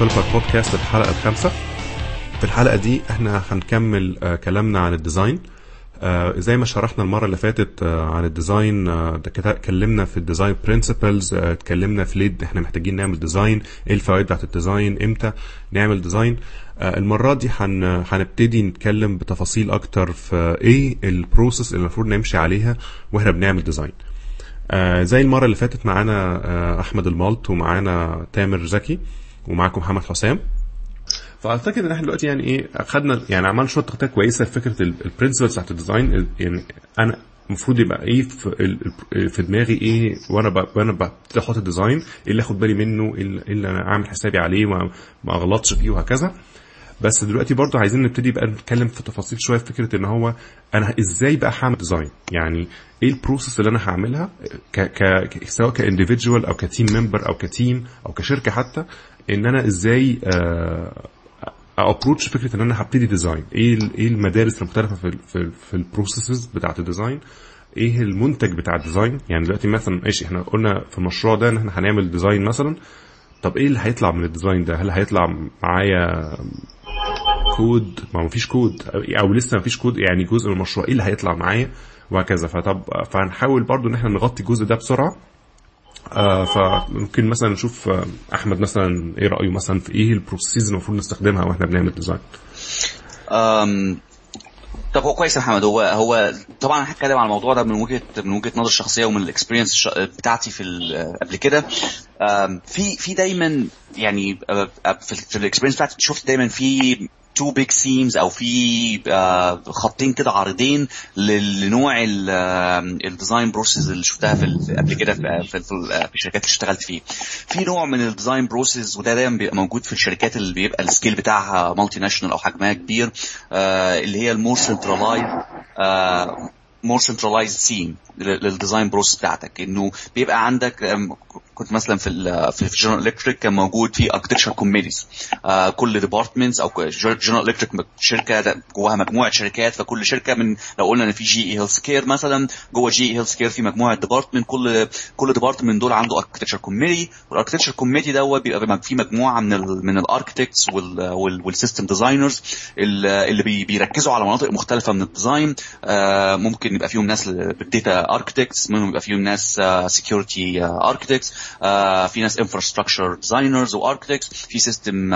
طلبة بودكاست الحلقة الخامسة. في الحلقة دي احنا هنكمل كلامنا عن الديزاين. زي ما شرحنا المرة اللي فاتت عن الديزاين، اتكلمنا في الديزاين برينسيبلز، اتكلمنا في ليه احنا محتاجين نعمل ديزاين، ايه الفوائد بتاعت الديزاين، امتى نعمل ديزاين. المرة دي هنبتدي نتكلم بتفاصيل اكتر في ايه البروسيس اللي المفروض نمشي عليها واحنا بنعمل ديزاين. زي المرة اللي فاتت معانا أحمد المالت ومعانا تامر زكي ومعاكم حمد حسام. فأعتقد ان احنا دلوقتي يعني ايه خدنا، يعني عملنا شوية تغطية كويسة لفكرة البرنسبلز بتاعت الديزاين. يعني انا المفروض يبقى ايه في دماغي، ايه وانا ببتدي احط الديزاين، اللي اخد بالي منه، اللي انا اعمل حسابي عليه وما اغلطش فيه وهكذا. بس دلوقتي برضو عايزين نبتدي بقى نتكلم في تفاصيل شوية في فكرة ان هو انا ازاي بقى هعمل ديزاين، يعني ايه البروسيس اللي انا هعملها سواء كانديفيديوال او كتيم ممبر او كتيم او كشركة، حتى ان انا ازاي ابروتش فكرة ان انا هبتدي ديزاين. ايه المدارس المختلفة في البروسيسز بتاعة الديزاين، ايه المنتج بتاع الديزاين. يعني دلوقتي مثلا ايش احنا قلنا في المشروع ده ان احنا هنعمل ديزاين مثلا، طب ايه اللي هيطلع من الديزاين ده؟ هل هيطلع معايا كود؟ ما مفيش كود او لسه مفيش كود، يعني جزء من المشروع ايه اللي هيطلع معايا وهكذا. فهنحاول برضو ان احنا نغطي الجزء ده بسرعه. فممكن مثلا نشوف احمد مثلا ايه رايه مثلا في ايه البروسيس اللي المفروض نستخدمها واحنا بنعمل ديزاين. طب هو كويس يا محمد. هو طبعا هنتكلم على الموضوع ده من وجهه نظر شخصيه ومن الاكسبيرينس بتاعتي في قبل كده. في دايما يعني في الاكسبيرينس بتاعتي شفت دايما في two big seams او في خطين كده عارضين لنوع الديزاين بروسيس اللي شفتها في قبل كده في الشركات اللي اشتغلت فيه. في نوع من الديزاين بروسيس وده دايما بيبقى موجود في الشركات اللي بيبقى السكيل بتاعها مالتي ناشونال او حجمها كبير، اللي هي المور سنتراليزد سين للديزاين بروسيس بتاعتك. انه بيبقى عندك، كنت مثلا في جنرال الكتريك كان موجود في اركتشر كوميتيز، كل ديبارتمنتس او جنرال الكتريك شركه جواها مجموعه شركات، فكل شركه من، لو قلنا ان في جي اي هيلث كير مثلا، جوه جي اي هيلث كير في مجموعه ديبارتمنت، كل ديبارتمنت دول عنده اركتشر كوميتي، والاركتشر كوميتي ده بيبقى في مجموعه من الاركتكتس والسيستم ديزاينرز اللي بيركزوا على مناطق مختلفه من الديزاين. ممكن يبقى فيهم ناس بالديتا اركتكتس، ممكن يبقى فيهم ناس سيكيورتي اركتكتس، في ناس infrastructure designers و architects، في system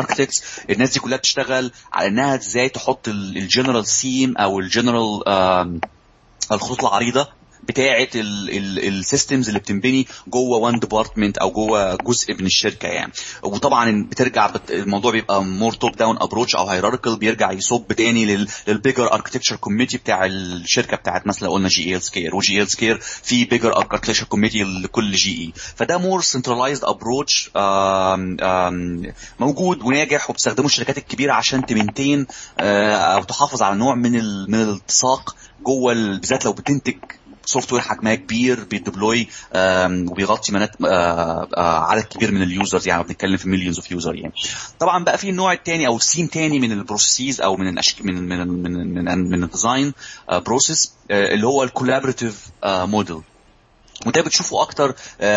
architects. الناس دي كلها بتشتغل على انها ازاي تحط الجنرال سيم او الجنرال الخطوط العريضة بتاعة السيستمز اللي بتنبني جوه وان ديبارتمنت او جوه جزء من الشركة يعني. وطبعا الموضوع بيبقى مور توب داون ابروتش او هيراركل، بيرجع يصب تاني للبيجر اركتكتشر كوميتي بتاع الشركة بتاعت مثلا قلنا جي اي هيلثكير، وجي اي هيلثكير في بيجر اركتكتشر كوميتي لكل جي اي. فده مور سنترلايزد ابروتش موجود وناجح وبتستخدمه الشركات الكبيرة عشان تمنتين او تحافظ على نوع من الالتصاق جوه، بالذات لو بتنتج سوفت وير حجمها كبير بيدبلوي وبيغطي عدد كبير من اليوزرز، يعني بنتكلم في مليونز اوف يوزر يعني. طبعا بقى في النوع الثاني او سيم ثاني من البروسيس او من من من من من الديزاين بروسيس، اللي هو الكولابوراتيف موديل، وده بتشوفه اكتر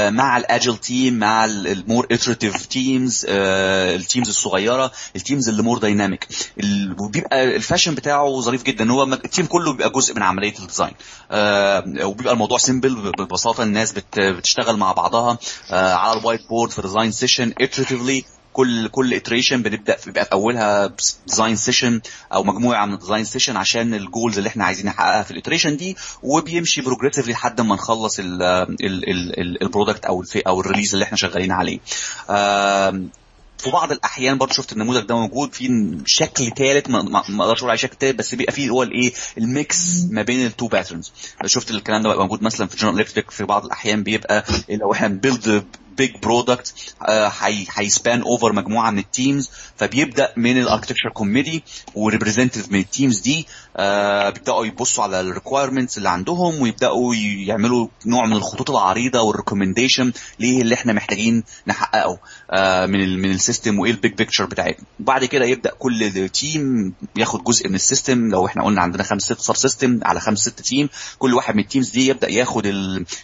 مع الاجيل تيم، مع المور اتريتيف تيمز، التيمز الصغيره، التيمز اللي مور دايناميك. وبيبقى الفاشن بتاعه ظريف جدا ان هو التيم كله بيبقى جزء من عمليه الديزاين، وبيبقى الموضوع سيمبل ببساطه. الناس بتشتغل مع بعضها على الوايت بورد في ديزاين سيشن اتريتيفلي. كل iteration بنبدأ بيبقى في أولها design session أو مجموعة من design session عشان الجولز اللي احنا عايزين نحققها في iteration دي، وبيمشي progressively لحد ما نخلص البرودكت أو الريليز اللي احنا شغالين عليه. في بعض الأحيان برضو شفت النموذج ده موجود في شكل ثالث، ما أقدرش أقول على شكل ثالث، بس بيبقى فيه هو الإيه الميكس ما بين التو باترنز. شفت الكلام ده بيبقى موجود مثلا في جنرال إلكتريك، في بعض الأحيان بيبقى لو احنا بنبيلد big product هيسبان over مجموعة من التيمز، فبيبدأ من architecture committee وrepresentative من التيمز دي، بيبدأوا يبصوا على ال requirements اللي عندهم ويبدأوا يعملوا نوع من الخطوط العريضة والrecommendation ليه اللي احنا محتاجين نحققه من السيستم وايه البيج بيكتشر بتاعتنا. وبعد كده يبدأ كل تيم ياخد جزء من السيستم. لو احنا قلنا عندنا 5-6 سب سيستم على 5-6 تيم، كل واحد من التيمز دي يبدأ ياخد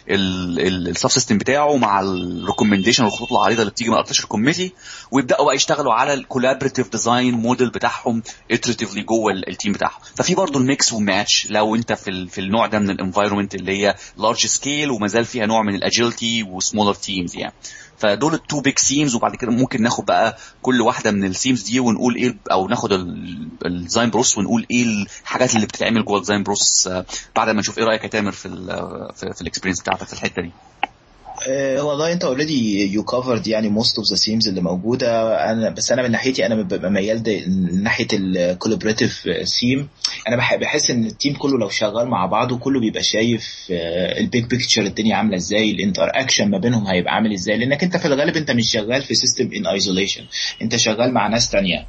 السب سيستم بتاعه مع ال الريكومنديشن والخطوط العريضه اللي بتيجي من الارتشر كوميتي, ويبداوا بقى يشتغلوا على الكولابريتيف ديزاين موديل بتاعهم اتريتيفلي جوه التيم بتاعهم. ففي برضو الميكس والماتش لو انت في النوع ده من الانفايرمنت اللي هي لارج سكيل ومازال فيها نوع من الاجيلتي وسمولر تيمز يعني. فدول التو بيج سيمز, وبعد كده ممكن ناخد بقى كل واحده من السيمز دي ونقول ايه, او ناخد الديزاين بروس ونقول ايه الحاجات اللي بتتعمل جوه الديزاين بروس بعد ما نشوف. ايه رايك يا تامر في الاكسبيرينس بتاعتك في الحته دي؟ والله انت already you covered يعني most of the themes اللي موجودة. بس انا من ناحيتي انا ببقى ميال ناحية الكولابريتيف ثيم. انا بحس ان التيم كله لو شغال مع بعضه كله بيبقى شايف البيج بيكتشر الدنيا عاملة ازاي, الانتراكشن ما بينهم هيبقى عامل ازاي, لانك انت في الغالب انت مش شغال في system in isolation, انت شغال مع ناس تانية.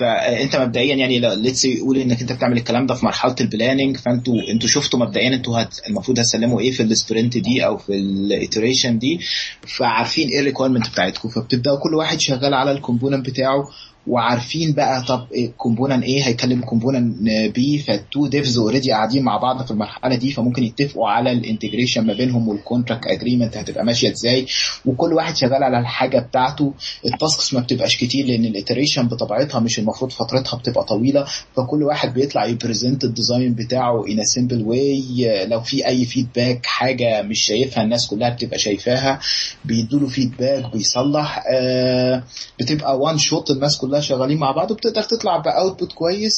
فانت مبدئيا يعني ليتس يقول انك انت بتعمل الكلام ده في مرحله البلاننج, فانتوا شفتوا مبدئيا انتوا المفروض هتسلموا ايه في السبرنت دي او في الايتريشن دي, فعارفين ايه الريكويرمنت بتاعتكم. فبتبداوا كل واحد شغال على الكومبوننت بتاعه, وعارفين بقى طب الكومبوننت ايه هيكلم كومبوننت بي, فالتو ديفز اوريدي قاعدين مع بعض في المرحله دي, فممكن يتفقوا على الانتجريشن ما بينهم والكونتراكت اجريمنت هتبقى ماشيه ازاي, وكل واحد شغال على الحاجه بتاعته. التاسكس ما بتبقاش كتير لان الايتريشن بطبيعتها مش المفروض فترتها بتبقى طويله, فكل واحد بيطلع يبريزنت الديزاين بتاعه ان سيمبل واي. لو في اي فيدباك حاجه مش شايفها الناس كلها بتبقى شايفاها, بيدوا له فيدباك بيصلح. بتبقى وان شوت, الناس كلها شغالين مع بعض وبتقدر تطلع باوتبوت كويس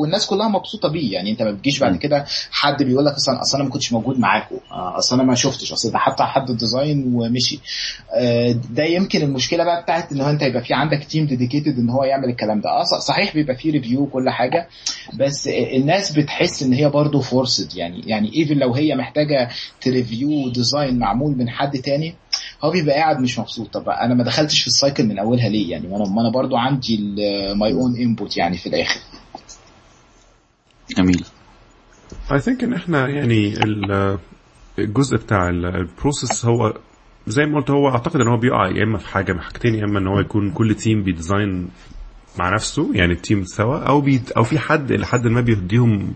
والناس كلها مبسوطه بيه. يعني انت ما بتجيش بعد كده حد بيقول لك اصل انا ما كنتش موجود معاكم, اصل انا ما شفتش, اصل ده حتى حد الديزاين ومشي. ده يمكن المشكله بقى بتاعت ان انت يبقى في عندك تيم ديديكيتد ان هو يعمل الكلام ده. صحيح بيبقى في ريفيو كل حاجه, بس الناس بتحس ان هي برضو فورسد. يعني ايفن لو هي محتاجه تريفيو ديزاين معمول من حد تاني هو بيبقى قاعد مش مبسوط. طب انا ما دخلتش في السايكل من اولها ليه يعني؟ ما انا برضو عندي my own input يعني في الاخر. جميل. I think ان احنا يعني الجزء بتاع البروسيس هو زي ما قلت, هو اعتقد ان هو بيقع يا اما في حاجه من حاجتين, يا اما ان هو يكون كل تيم بيديزاين مع نفسه يعني التيم سوا, او في حد لحد ما بيديهم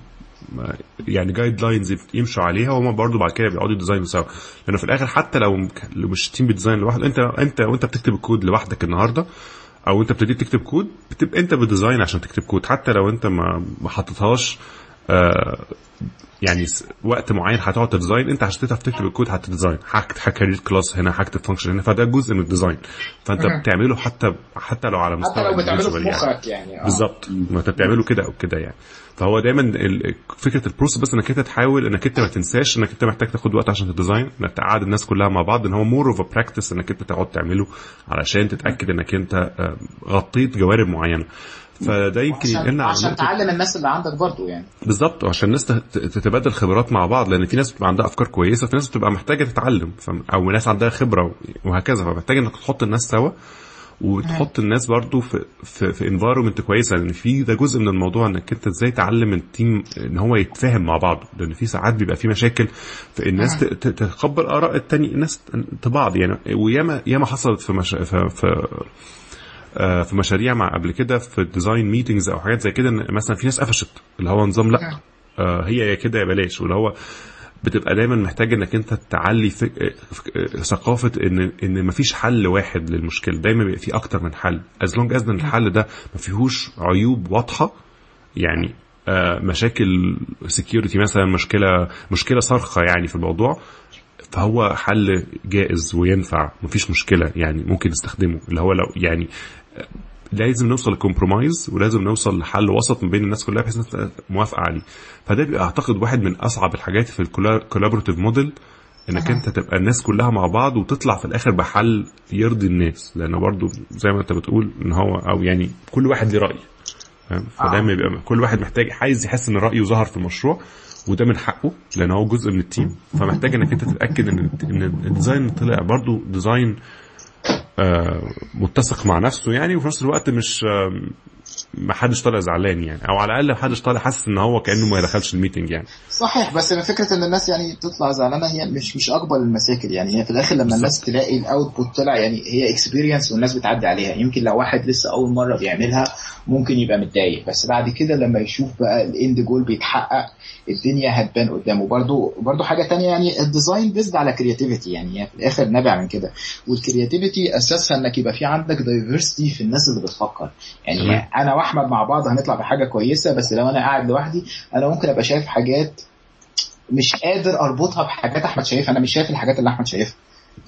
يعني جايد لاينز يمشوا عليها, وما برضو بعد كده بيقعدوا ديزاين سوا. لانه في الاخر حتى لو مش تيم بيديزاين لوحده, انت وانت بتكتب الكود لوحدك النهارده, او انت بتبتدي تكتب كود, بتبقى انت بالديزاين عشان تكتب كود حتى لو انت ما حطيتهاش يعني وقت معين هتقعد تديزاين. انت عشان تعرف تكتب الكود هتديزاين هكريت كلاس هنا, هكتب فانكشن هنا, فده جزء من الديزاين. فانت بتعمله حتى لو على مستوى مخك يعني. بالظبط, ما انت بتعمله كده او كده يعني. فهو دايما فكره البروسس, بس انك انت تحاول انك انت ما تنساش انك انت محتاج تاخد وقت عشان تديزاين, انك تقعد الناس كلها مع بعض. ان هو مور اوف براكتس انك انت تقعد تعمله علشان تتاكد انك انت غطيت جوانب معينه. فده يمكن ينقلنا عشان تعلم الناس اللي عندك برضو يعني. بالظبط, وعشان الناس تتبادل خبرات مع بعض, لان في ناس بتبقى عندها افكار كويسه, في ناس بتبقى محتاجه تتعلم, او ناس عندها خبره وهكذا. فمحتاج انك تحط الناس سوا وتحط الناس برضو في انفايرمنت كويسه, لان في ده جزء من الموضوع انك انت ازاي تعلم التيم ان هو يتفاهم مع بعض. لان في ساعات بيبقى في مشاكل, فالناس تتقبل اراء التاني الناس بعض يعني. وياما حصلت في مشاريع مع قبل كده في الديزاين ميتينجز او حاجات زي كده, مثلا في ناس قفشت اللي هو نظام لا هي كده يا بلاش. واللي هو بتبقى دايما محتاج انك انت تعلي ثقافه ان مفيش حل واحد للمشكله, دايما بيبقى في اكتر من حل as long as ان الحل ده ما فيهوش عيوب واضحه يعني. مشاكل سيكيورتي مثلا, مشكله صارخه يعني في الموضوع, فهو حل جائز وينفع, مفيش مشكله يعني ممكن نستخدمه. اللي هو لو يعني لازم نوصل لكمبرومايز, ولازم نوصل لحل وسط ما بين الناس كلها بحيث الناس موافقه عليه. فده بيبقى اعتقد واحد من اصعب الحاجات في الكولابوراتيف موديل, انك انت تبقى الناس كلها مع بعض وتطلع في الاخر بحل يرضي الناس, لانه برضو زي ما انت بتقول ان هو او يعني كل واحد له راي. فدايما بيبقى كل واحد محتاج عايز يحس ان رايه ظهر في المشروع, وده من حقه لان هو جزء من التيم. فمحتاج انك انت تتاكد ان الديزاين طلع برضو ديزاين متسق مع نفسه يعني, وفي نفس الوقت مش ما حدش طالع زعلان يعني, او على الاقل ما حدش طالع حاسس ان هو كانه ما دخلش الميتنج يعني. صحيح, بس فكره ان الناس يعني تطلع زعلانه هي مش اكبر المشاكل يعني. هي في الاخر لما الناس تلاقي الاوتبوت طلع يعني هي اكسبيرينس والناس بتعدي عليها. يمكن لو واحد لسه اول مره بيعملها ممكن يبقى متضايق, بس بعد كده لما يشوف بقى الاند جول بيتحقق الدنيا هتبان قدامه. برضو حاجه تانية يعني الديزاين بيزد على كرياتيفيتي, يعني هي في الاخر نابع من كده. والكرياتيفيتي اساسها انك يبقى في عندك دايفرستي في الناس اللي بتفكر يعني. انا واحمد مع بعض هنطلع بحاجه كويسه, بس لو انا قاعد لوحدي انا ممكن ابقى شايف حاجات مش قادر اربطها بحاجات احمد شايفها, انا مش شايف الحاجات اللي احمد شايفها.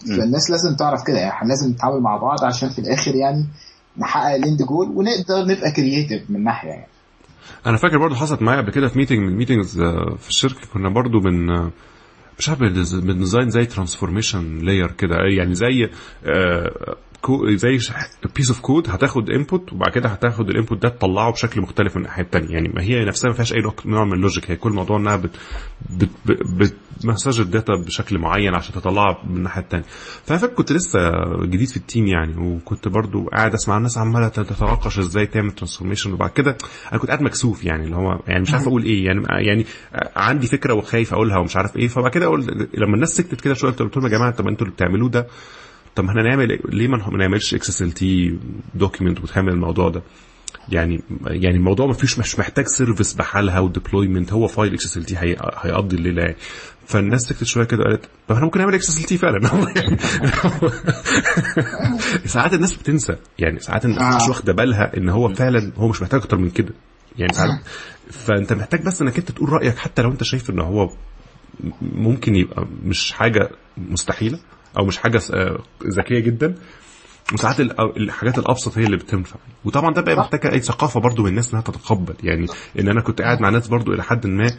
فالناس لازم تعرف كده يعني, لازم نتعامل مع بعض عشان في الاخر يعني نحقق الاند جول ونقدر نبقى كرياتيف من ناحيه يعني. انا فاكر برضو حصلت معايا قبل كده في ميتنج من ميتنجز في الشركه, كنا برضو من مش عارف بالديزاين زي ترانسفورميشن لاير كده يعني, زي piece of code هتاخد input وبعد كده هتاخد الانبوت ده تطلعه بشكل مختلف من الناحيه الثانيه يعني. ما هي نفسها ما فيهاش اي نوع من اللوجيك, هي كل موضوع انها بتمسج الداتا بشكل معين عشان تطلعها من الناحيه الثانيه. ففاكر كنت لسه جديد في التيم يعني, وكنت برضو قاعد اسمع الناس عماله تتناقش ازاي تعمل ترانسفورميشن, وبعد كده انا كنت قاعد مكسوف يعني, اللي هو يعني مش عارف اقول ايه يعني عندي فكره وخايف اقولها ومش عارف ايه. فبعد كده لما الناس سكتت كده شويه قلت لهم يا جماعه طب انتوا اللي بتعملوه ده, طب احنا نعمل ليه ما نعملش XSLT document وتحمل الموضوع ده يعني الموضوع ما فيش مش محتاج سيرفيس بحالها وديبلويمنت, هو فايل XSLT هيقضي الليله يعني. فالناس سكتت شويه كده قالت طب احنا ممكن نعمل XSLT فعلا. ساعات الناس بتنسى يعني, ساعات الناس مش واخده بالها ان هو فعلا هو مش محتاج اكتر من كده يعني. فانت محتاج بس انك انت تقول رايك حتى لو انت شايف ان هو ممكن يبقى مش حاجه مستحيله او مش حاجه ذكيه جدا, وساعات الحاجات الابسط هي اللي بتنفع. وطبعا ده بقى محتاج اي ثقافه برضو من الناس انها تتقبل يعني. ان انا كنت قاعد مع ناس برضو الى حد ما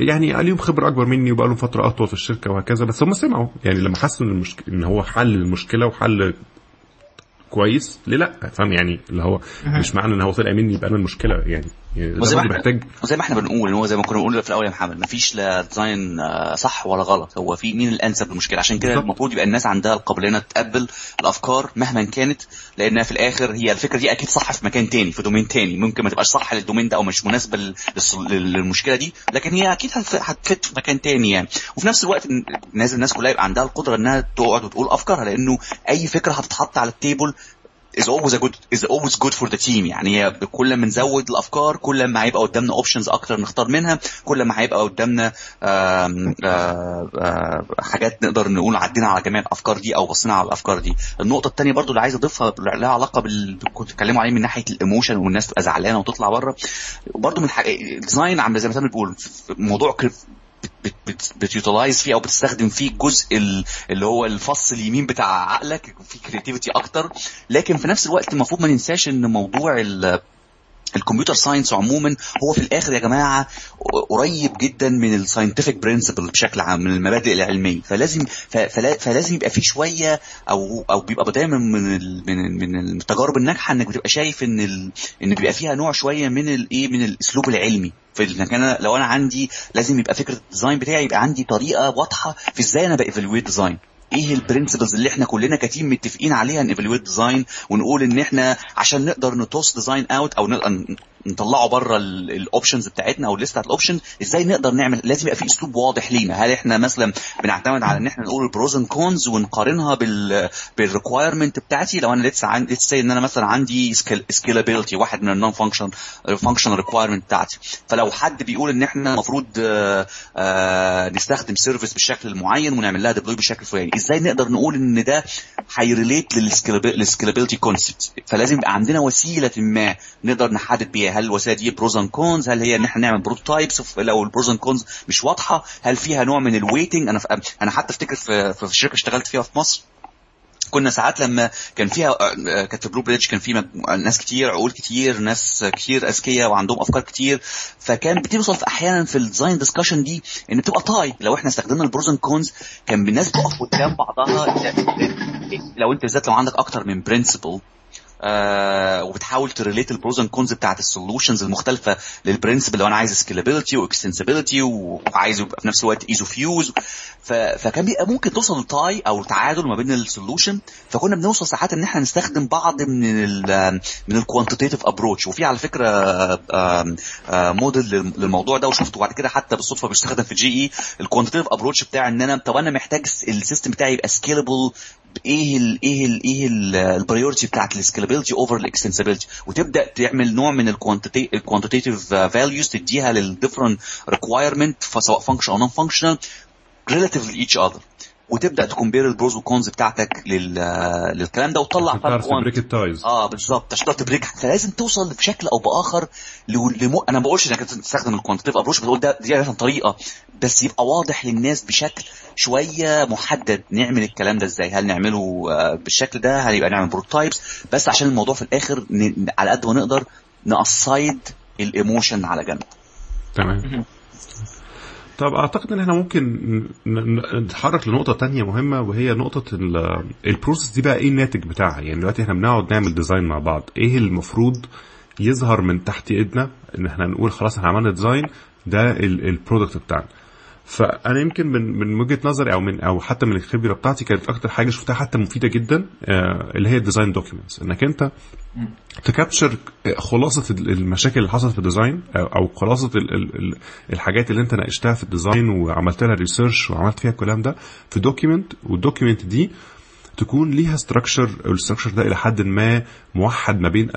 يعني عليهم خبره اكبر مني وبقالهم فتره اطول في الشركه وهكذا, بس هم سمعوا يعني لما حسوا ان هو حل المشكله وحل كويس ليه لا فاهم يعني, اللي هو مش معنى ان هو طلع مني يبقى انا المشكله يعني زي ما احنا بنقول ان هو زي ما كنا بنقول في الاول يا محمد مفيش لا ديزاين صح ولا غلط, هو في مين الانسب للمشكله. عشان كده المفروض يبقى الناس عندها القابليه تقبل الافكار مهما كانت, لانها في الاخر هي الفكره دي اكيد صح في مكان تاني في دومين تاني, ممكن ما تبقاش صح للدومين ده او مش مناسبه للمشكله دي, لكن هي اكيد هتفت في مكان تاني يعني. وفي نفس الوقت لازم الناس كلها يبقى عندها القدره انها تقعد وتقول افكارها, لانه اي فكره هتتحط على التيبل is always good for the team يعني. كل ما نزود الافكار كل ما هيبقى قدامنا options اكتر نختار منها, كل ما هيبقى قدامنا حاجات نقدر نقول عدينا على جميع الافكار دي او بصينا على الافكار دي. النقطه الثانيه برضو اللي عايز اضيفها لها علاقه كنت اتكلموا عليه من ناحيه الايموشن والناس تبقى زعلانه وتطلع بره, برضو من الديزاين عامل زي ما انت بتقول موضوع بتيوتلايز فيه او بتستخدم فيه الجزء اللي هو الفص اليمين بتاع عقلك في كرياتيفيتي اكتر, لكن في نفس الوقت المفروض ما ننساش ان موضوع الكمبيوتر ساينس عموما هو في الاخر يا جماعه قريب جدا من الساينتفك برينسيبل بشكل عام من المبادئ العلميه. فلازم يبقى فيه شويه او بيبقى دايما من التجارب الناجحه انك بتبقى شايف ان بيبقى فيها نوع شويه من الايه من الاسلوب العلمي. فانا لو انا عندي لازم يبقى فكره الديزاين بتاعي يبقى عندي طريقه واضحه في ازاي انا بايفالويت ديزاين, ايه البرينسيبلز اللي احنا كلنا كتيم متفقين عليها نيفالويت ديزاين, ونقول ان احنا عشان نقدر نتوس ديزاين اوت او نطلعه بره الاوبشنز بتاعتنا او لسته الاوبشن ازاي نقدر نعمل. لازم يبقى في اسلوب واضح لينا, هل احنا مثلا بنعتمد على ان احنا نقول البروز اند كونز ونقارنها بالريكويرمنت بتاعتي. لو انا لسه ان انا مثلا عندي سكيلابيلتي واحد من النون فانكشنال ريكويرمنت بتاعتي, فلو حد بيقول ان احنا المفروض نستخدم سيرفيس بالشكل المعين ونعمل لها ديبلوي بشكل فلاني, ازاي نقدر نقول ان ده هيريليت للسكيلابيلتي كونسبت. فلازم يبقى عندنا وسيله ما نقدر نحدد بيها هل الوسيله دي بروز اند كونز, هل هي ان احنا نعمل بروتوتايبس, لو البروز اند كونز مش واضحه هل فيها نوع من الويتنج. انا حتى افتكر في الشركه اشتغلت فيها في مصر كنا ساعات لما كان فيها كانت في بلو بريدج كان في ناس كتير عقول كتير ناس كتير اذكياء وعندهم افكار كتير, فكان بتوصل احيانا في الديزاين ديسكشن دي ان بتبقى طاي لو احنا استخدمنا البروز اند كونز كان الناس بتقف قدام بعضها. لو انت بالذات لو عندك اكتر من برينسيبل وبتحاول تريليت البروز اند كونز بتاعه السولوشنز المختلفه للبرنسبل. لو انا عايز سكيلابيلتي واكستنسبيلتي وعايز يبقى في نفس الوقت ايزو فيوز، فكان بيبقى ممكن توصل لتاي او تعادل ما بين السولوشن. فكنا بنوصل ساعات ان احنا نستخدم بعض من الكوانتيتيف ابروتش، وفي على فكره موديل للموضوع ده وشفته بعد كده حتى بالصدفه بيستخدم في جي اي. الكوانتيتيف ابروتش بتاع ان انا طب انا محتاج السيستم بتاعي يبقى سكيلبل، ايه ال ايه ال ايه البريورتي بتاعت السكيلابيلتي اوفر الاكستنسبيلتي، وتبدا تعمل نوع من الكوانتيتيف فاليوز تديها للديفرنت ريكوايرمنت سواء فانكشن او نون فانكشنال ريليتيف لايتش اذر، وتبدا تكمبير البروز والكونز بتاعتك للكلام ده وتطلع فرق كوانتيتيز. بالظبط عشان تبريك، فلازم توصل بشكل او باخر انا ما بقولش انك تستخدم الكوانتيتيف ابروش، بقول ده دي عشان طريقه بس يبقى واضح للناس بشكل شويه محدد. نعمل الكلام ده ازاي؟ هل نعمله بالشكل ده؟ هيبقى نعمل بروتوتايبس بس عشان الموضوع في الاخر على قد ما نقدر نقصايد الايموشن على جنب. تمام. طب اعتقد ان احنا ممكن نتحرك لنقطه تانية مهمه، وهي نقطه البروسس دي بقى ايه الناتج بتاعها. يعني دلوقتي احنا بنقعد نعمل ديزاين مع بعض، ايه المفروض يظهر من تحت ايدنا ان احنا نقول خلاص احنا عملنا ديزاين ده البرودكت بتاعنا. فانا يمكن من وجهه نظري او حتى من الخبره بتاعتي كانت اكتر حاجه شفتها حتى مفيده جدا اللي هي الديزاين دوكيومنتس، انك انت تكابتشر خلاصه المشاكل اللي حصلت في الديزاين او خلاصه الحاجات اللي انت ناقشتها في الديزاين وعملت لها ريسيرش وعملت فيها الكلام ده في دوكيومنت، والدوكيومنت دي تكون ليها ستراكشر، والستراكشر ده الى حد ما موحد ما بين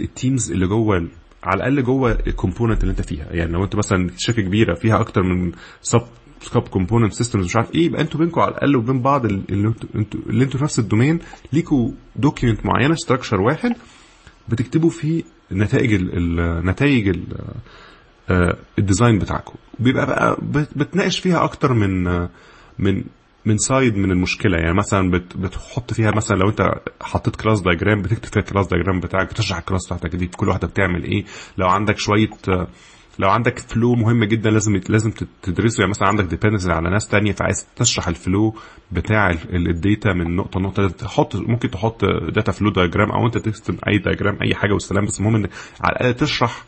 التيمز اللي جوه، على الاقل جوه الكومبوننت اللي انت فيها. يعني لو انت مثلا شركه كبيره فيها اكتر من سب كومبوننت سيستمز مش عارف ايه، يبقى انتوا بينكم على الاقل وبين بعض اللي انتوا في نفس الدومين ليكوا دوكيمنت معينه، ستراكشر واحد بتكتبوا فيه نتائج الديزاين بتاعكم، بيبقى بقى بتناقش فيها اكتر من سايد من المشكله. يعني مثلا بتحط فيها، مثلا لو انت حطيت كلاس دايجرام بتكتب فيها الكلاس دايجرام بتاعك، بتشرح الكلاس بتاعتك دي كل واحده بتعمل ايه. لو عندك فلو مهم جدا لازم تدرسه، يعني مثلا عندك ديبندنس على ناس تانية فعايز تشرح الفلو بتاع الداتا من نقطه لنقطه، ممكن تحط داتا فلو دايجرام او انت تكتب اي دايجرام اي حاجه والسلام، بس المهم انك على الاقل تشرح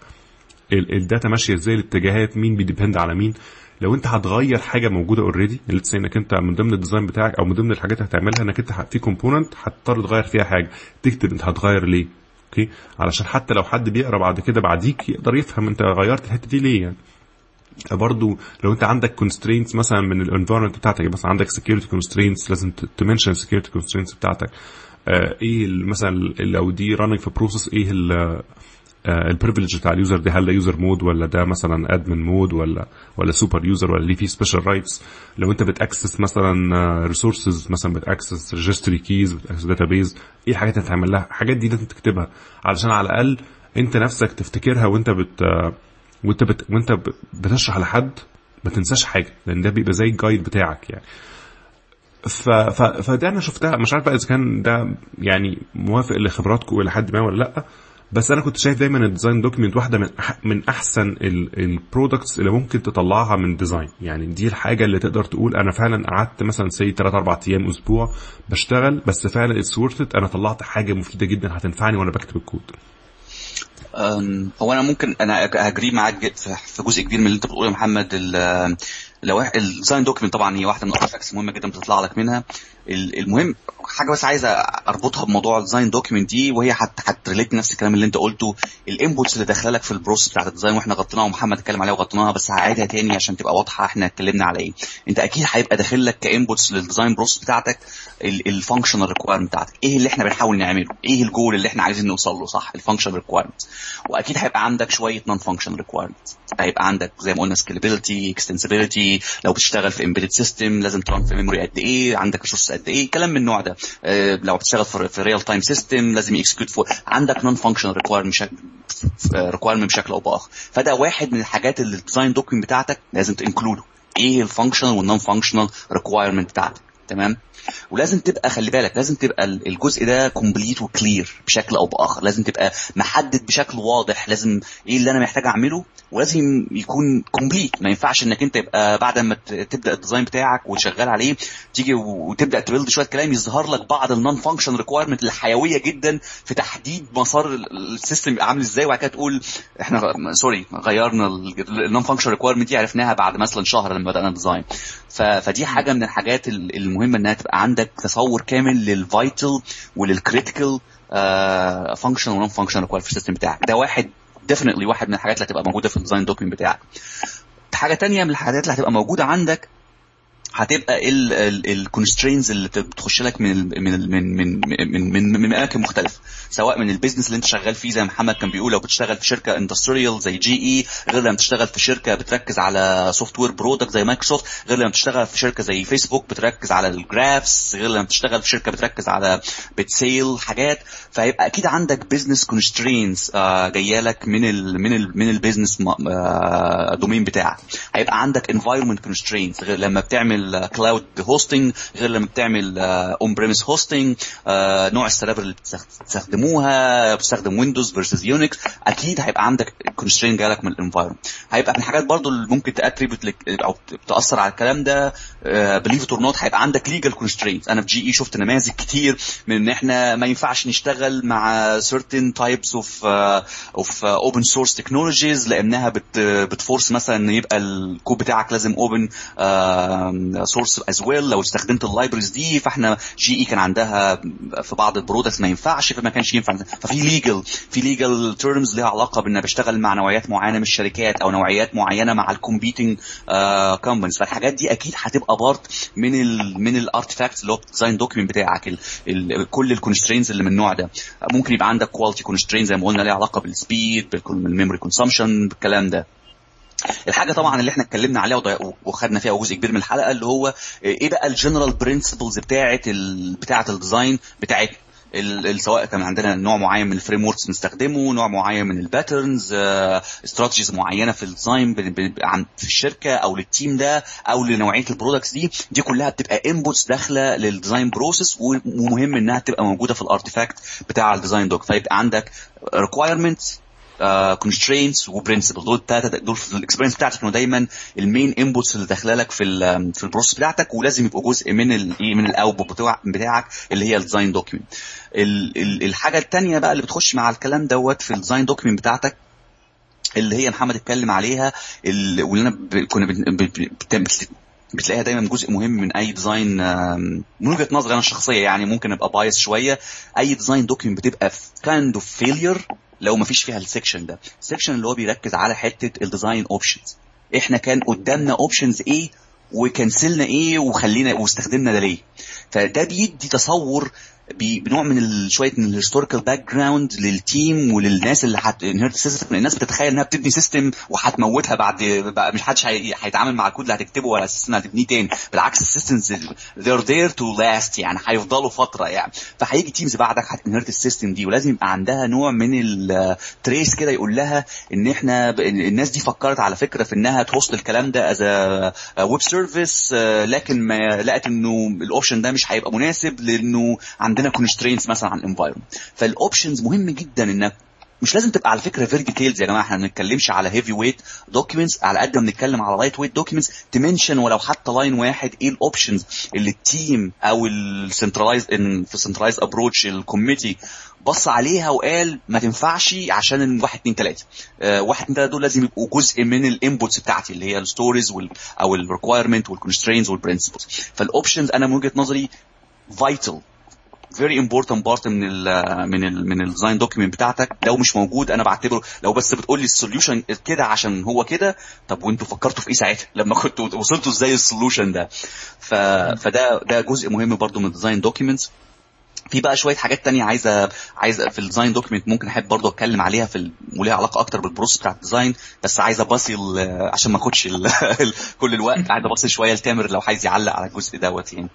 الداتا ماشيه ازاي، الاتجاهات، مين بيديبند على مين. لو انت هتغير حاجه موجوده اوريدي، اللي لسه انك انت من ضمن الديزاين بتاعك او من ضمن الحاجات اللي هتعملها انك انت في كومبوننت هتضطر تغير فيها حاجه، تكتب انت هتغير ليه، اوكي، علشان حتى لو حد بيقرا بعد كده بعديك يقدر يفهم انت غيرت الحته دي ليه. يعني برضو لو انت عندك كونسترينتس مثلا من الانفايرمنت بتاعتك، بس عندك سكيورتي كونسترينتس لازم تمنشن سكيورتي كونسترينتس بتاعتك، ايه مثلا لو دي راننج في بروسس، ايه البريفيليج بتاع اليوزر ده، هل ده يوزر مود ولا ده مثلا ادمن مود ولا سوبر يوزر ولا ليه فيه سبيشال رايتس. لو انت بتاكسس مثلا ريسورسز، مثلا بتاكسس ريجستري كيز، بتاكسس داتابيز، ايه الحاجات اللي هتعمل لها، الحاجات دي لازم تكتبها علشان على الاقل انت نفسك تفتكرها وانت بتشرح لحد ما تنساش حاجه، لان ده بيبقى زي الجايد بتاعك يعني. فده انا شفتها، مش عارف بقى اذا كان ده يعني موافق لخبراتكم الى حد ما ولا لا، بس انا كنت شايف دايما الديزاين دوكيمنت واحده من احسن البرودكتس اللي ممكن تطلعها من ديزاين. يعني دي الحاجه اللي تقدر تقول انا فعلا قعدت مثلا 3-4 ايام اسبوع بشتغل، بس فعلا اتس ورثت، انا طلعت حاجه مفيده جدا هتنفعني وانا بكتب الكود. هو انا ممكن انا اجري معاك في جزء كبير من اللي انت بتقوله يا محمد. لو الديزاين دوكيمنت طبعا هي واحده من الافكس مهمه جدا بتطلع لك منها. المهم حاجه بس عايزه اربطها بموضوع الديزاين دوكيمنت دي، وهي هتريليت نفس الكلام اللي انت قلته، الانبوتس اللي داخله لك في البروسس بتاعه الديزاين، واحنا غطيناها ومحمد اتكلم عليها وغطيناها، بس هعيدها تاني عشان تبقى واضحه احنا اتكلمنا على ايه. انت اكيد هيبقى داخل لك كانبوتس للديزاين بروسس بتاعتك الفانكشنال ريكويرمنت بتاعتك، ايه اللي احنا بنحاول نعمله، ايه الجول اللي احنا عايزين نوصل له، صح، الفانكشنال ريكويرمنت. واكيد هيبقى عندك شويه نون فانكشنال ريكويرمنت، هيبقى عندك زي ما قلنا سكيلابيلتي، اكستنسبيلتي، لو بتشتغل في امبيدد سيستم لازم تران في ميموري قد ايه، عندك ريسورس قد ايه، كلام من النوع ده. لو بتشتغل في ريال تايم سيستم لازم اكسكيوت فور، عندك نون فانكشنال ريكويرمنت بشكل او باخر. فده واحد من الحاجات اللي الديزاين دوكيمنت بتاعتك لازم تنكلوده، ايه الفانكشنال والنون فانكشنال ريكويرمنت بتاعتك. تمام. ولازم تبقى خلي بالك لازم تبقى الجزء ده كومبليت وكلير بشكل او باخر، لازم تبقى محدد بشكل واضح لازم ايه اللي انا محتاج اعمله، ولازم يكون كومبليت. ما ينفعش انك انت يبقى بعد ما تبدا الديزاين بتاعك وشغال عليه تيجي وتبدا تبيلد شويه كلام يظهر لك بعض النون فانكشن ريكويرمنت الحيويه جدا في تحديد مسار السيستم عامل ازاي، وبعد كده تقول احنا سوري غيرنا النون فانكشن ريكويرمنت دي عرفناها بعد مثلا شهر لما بدانا الديزاين. فدي حاجه من الحاجات المهمه انها تبقى عندك تصور كامل للفايتال وللكريتيكال فانكشنال ونون فانكشنال ريكويرمنت في السيستم بتاعك. ده واحد ديفينتلي واحد من الحاجات اللي هتبقى موجوده في الديزاين دوكيمنت بتاعك. حاجه تانية من الحاجات اللي هتبقى موجوده عندك هتبقى الكونسترينز اللي بتخش لك من اماكن مختلفه، سواء من البيزنس اللي انت شغال فيه زي محمد كان بيقول لو بتشتغل في شركه اندستريال زي جي اي، غير لما تشتغل في شركه بتركز على سوفت وير برودكت زي مايكروسوفت، غير لما تشتغل في شركه زي فيسبوك بتركز على الجرافس، غير لما تشتغل في شركه بتركز على بتسيل حاجات. فهيبقى اكيد عندك بيزنس كونسترينز جايه لك من ال من ال من البيزنس دومين بتاعك. هيبقى عندك انفايرمنت كونسترينز غير لما بتعمل كلاود هوستنج، غير لما بتعمل اون بريمس هوستنج، نوع السيرفر اللي بتستخدموها بتستخدم ويندوز versus يونكس. اكيد هيبقى عندك كونسترين جالك من الانفايرمنت. هيبقى من الحاجات برضو اللي ممكن تاتريبيوت او تاثر على الكلام ده بليف ات اور نوت، هيبقى عندك ليجل كونسترينت. انا في جي اي شفت نماذج كتير من ان احنا ما ينفعش نشتغل مع certain types of open source technologies لانها بتفورس مثلا ان يبقى الكود بتاعك لازم اوبن سورس as well لو استخدمت اللايبرز دي. فاحنا جي اي كان عندها في بعض البرودكتس ما ينفعش، فما كانش ينفع. ففي ليجل تيرمز ليها علاقه بان بشتغل مع نوعيات معينه من الشركات او نوعيات معينه مع الكومبيتنج كومبانيز. فالحاجات دي اكيد هتبقى بارت من الارتفاكتس اللي هو الديزاين دوكيمنت بتاعك. كل الكونسترينز اللي من النوع ده ممكن يبقى عندك كواليتي كونسترينز زي ما قلنا ليها علاقه بالسبيد بالميموري كونسامشن بالكلام ده. الحاجه طبعا اللي احنا اتكلمنا عليها وخدنا فيها جزء كبير من الحلقه اللي هو ايه بقى الجنرال برينسيبلز بتاعه الديزاين بتاعتنا، سواء كان عندنا نوع معين من الفريم ووركس بنستخدمه، نوع معين من الباترنز، استراتيجيز معينه في الديزاين في الشركه او للتيم ده او لنوعيه البرودكتس دي كلها بتبقى انبوتس داخله للديزاين بروسيس، ومهم انها تبقى موجوده في الارتيفاكت بتاع الديزاين دوك. فيبقى عندك ريكويرمنتس constraints و principles. دول في الاكسبيرينس بتاعتك انه دايما المين انبوتس اللي داخله لك في البروسيس بتاعتك، ولازم يبقوا جزء من الاوتبوت بتاعك اللي هي الديزاين دوكيمنت. الحاجه الثانيه بقى اللي بتخش مع الكلام دوت في الديزاين دوكيمنت بتاعتك اللي هي محمد اتكلم عليها واللي انا كنا بتلاقيها دايما جزء مهم من اي ديزاين من وجهه نظري انا الشخصيه، يعني ممكن ابقى بايس شويه. اي ديزاين دوكيمنت بتبقى كايند اوف فيلير لو ما فيش فيها السكشن ده، السكشن اللي هو بيركز على حته الديزاين اوبشنز. احنا كان قدامنا اوبشنز ايه وكنسلنا ايه وخلينا واستخدمنا ده ليه. فده بيدي تصور بنوع من شويه من الهيستوريكال باك جراوند للتيم وللناس اللي هتنهرت السيستم. الناس بتتخيل انها بتبني سيستم وهتموتها بعد مش حدش هيتعامل مع الكود اللي هتكتبه ولا السيستم هتبنيه تاني. بالعكس السيستمز they're there to last، يعني هيفضلوا فتره يعني. فهيجي تيمز بعدك هتنهرت السيستم دي، ولازم يبقى عندها نوع من التريس كده يقول لها ان احنا الناس دي فكرت على فكره في انها تهوست الكلام ده as a web service، لكن ما لقت انه الاوبشن ده مش هيبقى مناسب لانه عندنا كونسترينتس مثلا عن الانفايرمنت. فالاوبشنز مهم جدا انك مش لازم تبقى على فكره فيرج ديتيلز يا جماعه. احنا ما بنتكلمش على هيفي ويت دوكيومنتس على قد ما بنتكلم على لايت ويت دوكيومنتس. تمنشن ولو حتى لاين واحد ايه الاوبشنز اللي التيم او السنترلايز في سنترلايز ابروتش الكوميتي بص عليها وقال ما تنفعش عشان 1 2 3 1 2 3 دول لازم يبقوا جزء من الانبوتس بتاعتي اللي هي الستوريز او الريكويرمنت والكونسترينتس والبرنسبلز. فالاوبشنز انا من وجهه نظري فايتال very important part من الديزاين دوكيمنت بتاعتك. لو مش موجود انا بعتبره لو بس بتقول لي السوليوشن كده عشان هو كده، طب وانتوا فكرتوا في ايه ساعتها لما كنتوا وصلتوا ازاي السوليوشن ده؟ فده جزء مهم برضو من الديزاين دوكيمنت. في بقى شويه حاجات تانية عايزه في الديزاين دوكيمنت ممكن احب برضو اتكلم عليها وليها علاقه اكتر بالبروسيس بتاع الديزاين، بس عايزه باصي عشان ما اخدش كل الوقت. عايزه باصي شويه لتامر لو عايز يعلق على الجزء دوت يعني.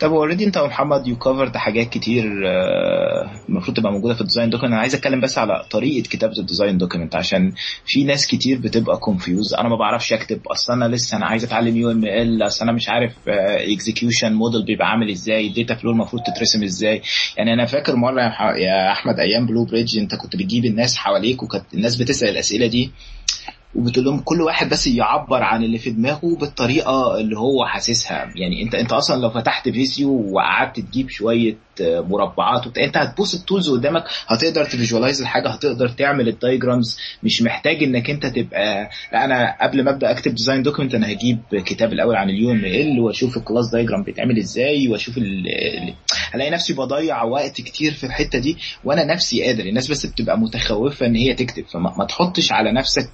طب اوريدي انت ومحمد يو كفرد حاجات كتير المفروض تبقى موجوده في الديزاين دوكيمنت. انا عايز اتكلم بس على طريقه كتابه الديزاين دوكيمنت عشان في ناس كتير بتبقى كونفيوز. انا ما بعرفش اكتب اصلا، انا لسه انا عايز اتعلم يو ام ال، اصل انا مش عارف اكزيكيوشن موديل بيبقى عامل ازاي، الداتا فلو المفروض تترسم ازاي. يعني انا فاكر مره يا احمد ايام بلو بريدج انت كنت بتجيب الناس حواليك وكانت الناس بتسال الاسئله دي وبتقول لهم كل واحد بس يعبر عن اللي في دماغه بالطريقه اللي هو حاسسها. يعني انت اصلا لو فتحت فيزيو وقعدت تجيب شويه مربعات انت هتبص التولز قدامك هتقدر تفيجوالايز الحاجه، هتقدر تعمل الدايجرامز، مش محتاج انك انت تبقى لا انا قبل ما ابدا اكتب ديزاين دوكيمنت انا هجيب كتاب الاول عن اليو ام ال واشوف الكلاس دايجرام بيتعمل ازاي واشوف الاقي نفسي بضيع وقت كتير في الحته دي وانا نفسي قادر. الناس بس بتبقى متخوفه ان هي تكتب، فما تحطش على نفسك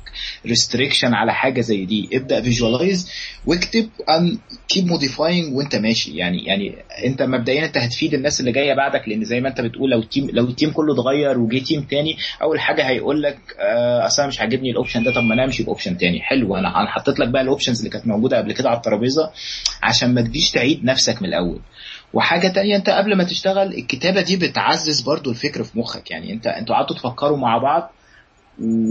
ريستريكشن على حاجه زي دي. ابدا فيجوالايز واكتب ان كيب موديفاينج وانت ماشي. يعني انت مبدئيا انت هتفيد الناس اللي جايه بعدك، لان زي ما انت بتقول لو التيم كله اتغير وجي تيم تاني اول حاجه هيقول لك اصلا مش عاجبني الاوبشن ده، طب ما انا امشي باوبشن تاني. حلو، انا حطيت لك بقى الاوبشنز اللي كانت موجوده قبل كده على الترابيزه عشان ما تجيش تعيد نفسك من الاول. وحاجه تانية انت قبل ما تشتغل الكتابه دي بتعزز برضو الفكر في مخك. يعني انتوا قعدتوا تفكروا مع بعض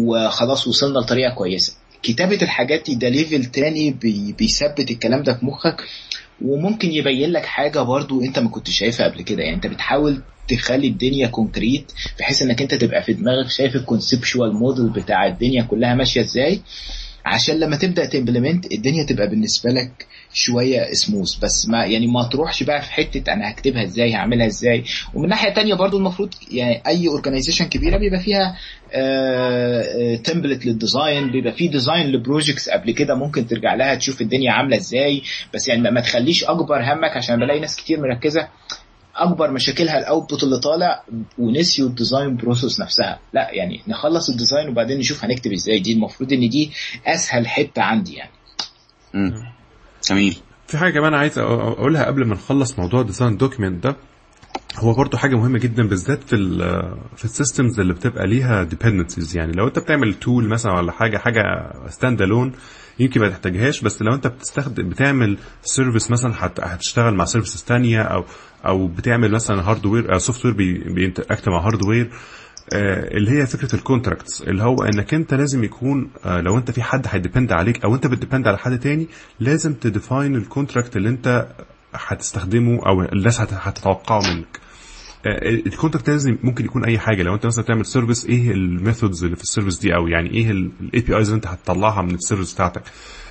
وخلاص وصلنا لطريقه كويسه، كتابه الحاجات دي ده ليفل تاني بيثبت الكلام ده في مخك وممكن يبين لك حاجه برضو انت ما كنت شايفها قبل كده. يعني انت بتحاول تخلي الدنيا كونكريت بحيث انك انت تبقى في دماغك شايف الكونسبشوال موديل بتاع الدنيا كلها ماشيه ازاي، عشان لما تبدا تمبلمنت الدنيا تبقى بالنسبه لك شويه اسموث. بس ما تروحش بقى في حته انا هكتبها ازاي هعملها ازاي. ومن ناحيه تانية برضو المفروض يعني اي اورجانيزيشن كبيره بيبقى فيها تمبلت للديزاين، بيبقى فيه ديزاين لبروجكتس قبل كده ممكن ترجع لها تشوف الدنيا عامله ازاي. بس يعني ما تخليش اكبر همك، عشان بلاقي ناس كتير مركزه اكبر مشاكلها الاوتبوت اللي طالع ونسيوا الديزاين بروسس نفسها. لا يعني نخلص الديزاين وبعدين نشوف هنكتب ازاي. دي المفروض ان دي اسهل حته عندي يعني. جميل. في حاجه كمان عايز اقولها قبل ما نخلص موضوع الديزاين دوكيمنت ده، هو برضو حاجه مهمه جدا بالذات في السيستمز اللي بتبقى ليها ديبندنسيز. يعني لو انت بتعمل تول مثلا ولا حاجه ستاند الون يمكن ما تحتاجهاش، بس لو انت بتعمل سيرفيس مثلا هتشتغل مع سيرفيسز تانية او بتعمل مثلا هاردوير سوفت وير بينتراكت مع هاردوير، اللي هي فكره الكونتراكتس، اللي هو انك انت لازم يكون لو انت في حد هيديبند عليك او انت بتديبند على حد تاني لازم تديفاين الكونتراكت اللي انت هتستخدمه او الناس هتتوقعه منك. الكونتراكت لازم ممكن يكون اي حاجه، لو انت مثلا بتعمل سيرفيس ايه الميثودز اللي في السيرفيس دي، او يعني ايه الاي بي ايز اللي انت هتطلعها من السيرفيس بتاعتك،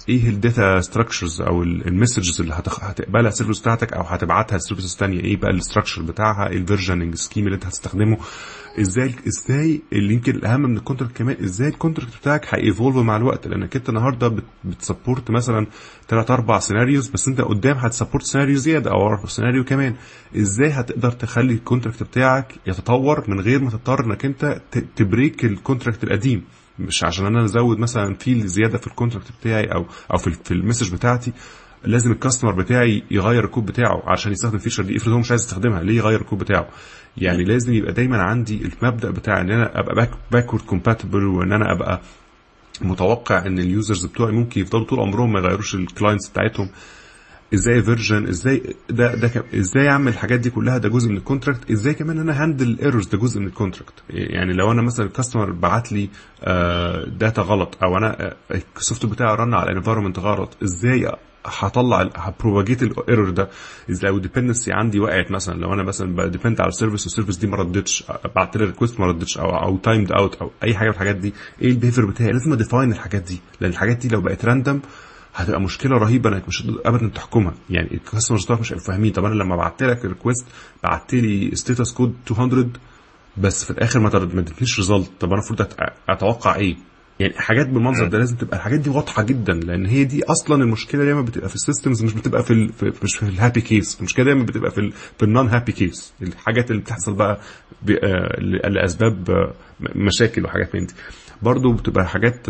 ايه الداتا ستراكشرز او المسجز اللي هتقبلها السيرفيس بتاعتك او هتبعتها للسيرفيس الثانيه، ايه بقى الاستراكشر بتاعها، الفيرجننج سكيم اللي انت هتستخدمه ازاي اللي يمكن الاهم من الكونتراكت كمان ازاي الكونتراكت بتاعك هييفولف مع الوقت. لانك انت النهارده بتسبورت مثلا 3-4 سيناريوز، بس انت قدام هتسبورت سيناريو زياده او سيناريو كمان. ازاي هتقدر تخلي الكونتراكت بتاعك يتطور من غير ما تضطر انك انت تبريك الكونتراكت القديم؟ مش عشان انا ازود مثلا في زياده في الكونتراكت بتاعي او في المسج بتاعتي لازم الكاستمر بتاعي يغير الكود بتاعه عشان يستخدم فيشر دي، افرض هو مش عايز يستخدمها ليه يغير الكود بتاعه؟ يعني لازم يبقى دايما عندي المبدا بتاع ان انا ابقى باكورد كومباتبل، وان انا ابقى متوقع ان اليوزرز بتوعي ممكن يفضلوا طول عمرهم ما يغيروش الكلاينتس بتاعتهم. ازاي فيرجن، ازاي ده ازاي اعمل الحاجات دي كلها، ده جزء من الكونتراكت. ازاي كمان انا هاندل الايرورز، ده جزء من الكونتراكت. يعني لو انا مثلا الكاستمر بعت لي داتا غلط او انا السوفت بتاعي رن على الانفايرمنت غلط، ازاي هطلع هبروجيت الايرور ده؟ ازاي لو ديبندنسي عندي وقعت مثلا، لو انا مثلا ديبند على سيرفيس والسيرفيس دي ما ردتش، بعت لها ريكوست ما ردتش او تايمد اوت او اي حاجه من الحاجات دي، ايه البيفر بتاعي؟ لازم اديفاين الحاجات دي، لان الحاجات دي لو بقت راندم هتبقى مشكله رهيبه انك مش ابدا تحكمها. يعني الكاستمرز بتوعك مش فاهمين، طب انا لما بعت لك ريكويست بعت لي ستاتس كود 200 بس في الاخر ما ادتنيش ريزلت، طب انا المفروض اتوقع ايه؟ يعني حاجات بالمنظر ده لازم تبقى الحاجات دي واضحه جدا، لان هي دي اصلا المشكله دايما بتبقى في السيستمز، مش بتبقى مش في الهابي كيس. المشكله دايما بتبقى في النون هابي كيس، الحاجات اللي بتحصل بقى لاسباب مشاكل وحاجات من دي. برضو بتبقى حاجات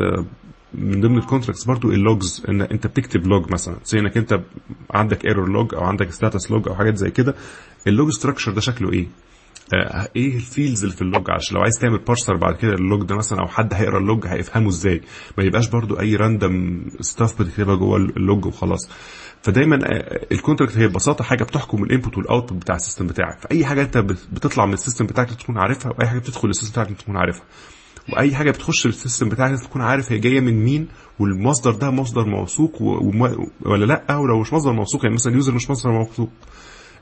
من ضمن الكونتراكتس برضو اللوجز، ان انت بتكتب لوج مثلا زي انك انت عندك ايرور لوج او عندك ستاتس لوج او حاجات زي كده. اللوج ستراكشر ده شكله ايه، ايه الفيلز اللي في اللوج، عشان لو عايز تعمل بارسر بعد كده اللوج ده مثلا او حد هيقرا اللوج هيفهمه ازاي، ما يبقاش برضو اي راندم ستاف بتكتبها جوه اللوج وخلاص. فدايما الكونتراكت هي ببساطه حاجه بتحكم الانبوت والاوتبوت بتاع السيستم بتاعك. فاي حاجه انت بتطلع من السيستم بتاعك لازم تكون عارفها، واي حاجه بتدخل السيستم بتاعك لازم تكون عارفها، واي حاجه بتخش السيستم بتاعك لازم تكون عارف هي جايه من مين، والمصدر ده مصدر موثوق ولا لا، ولو مش مصدر موثوق يعني مثلا يوزر مش مصدر موثوق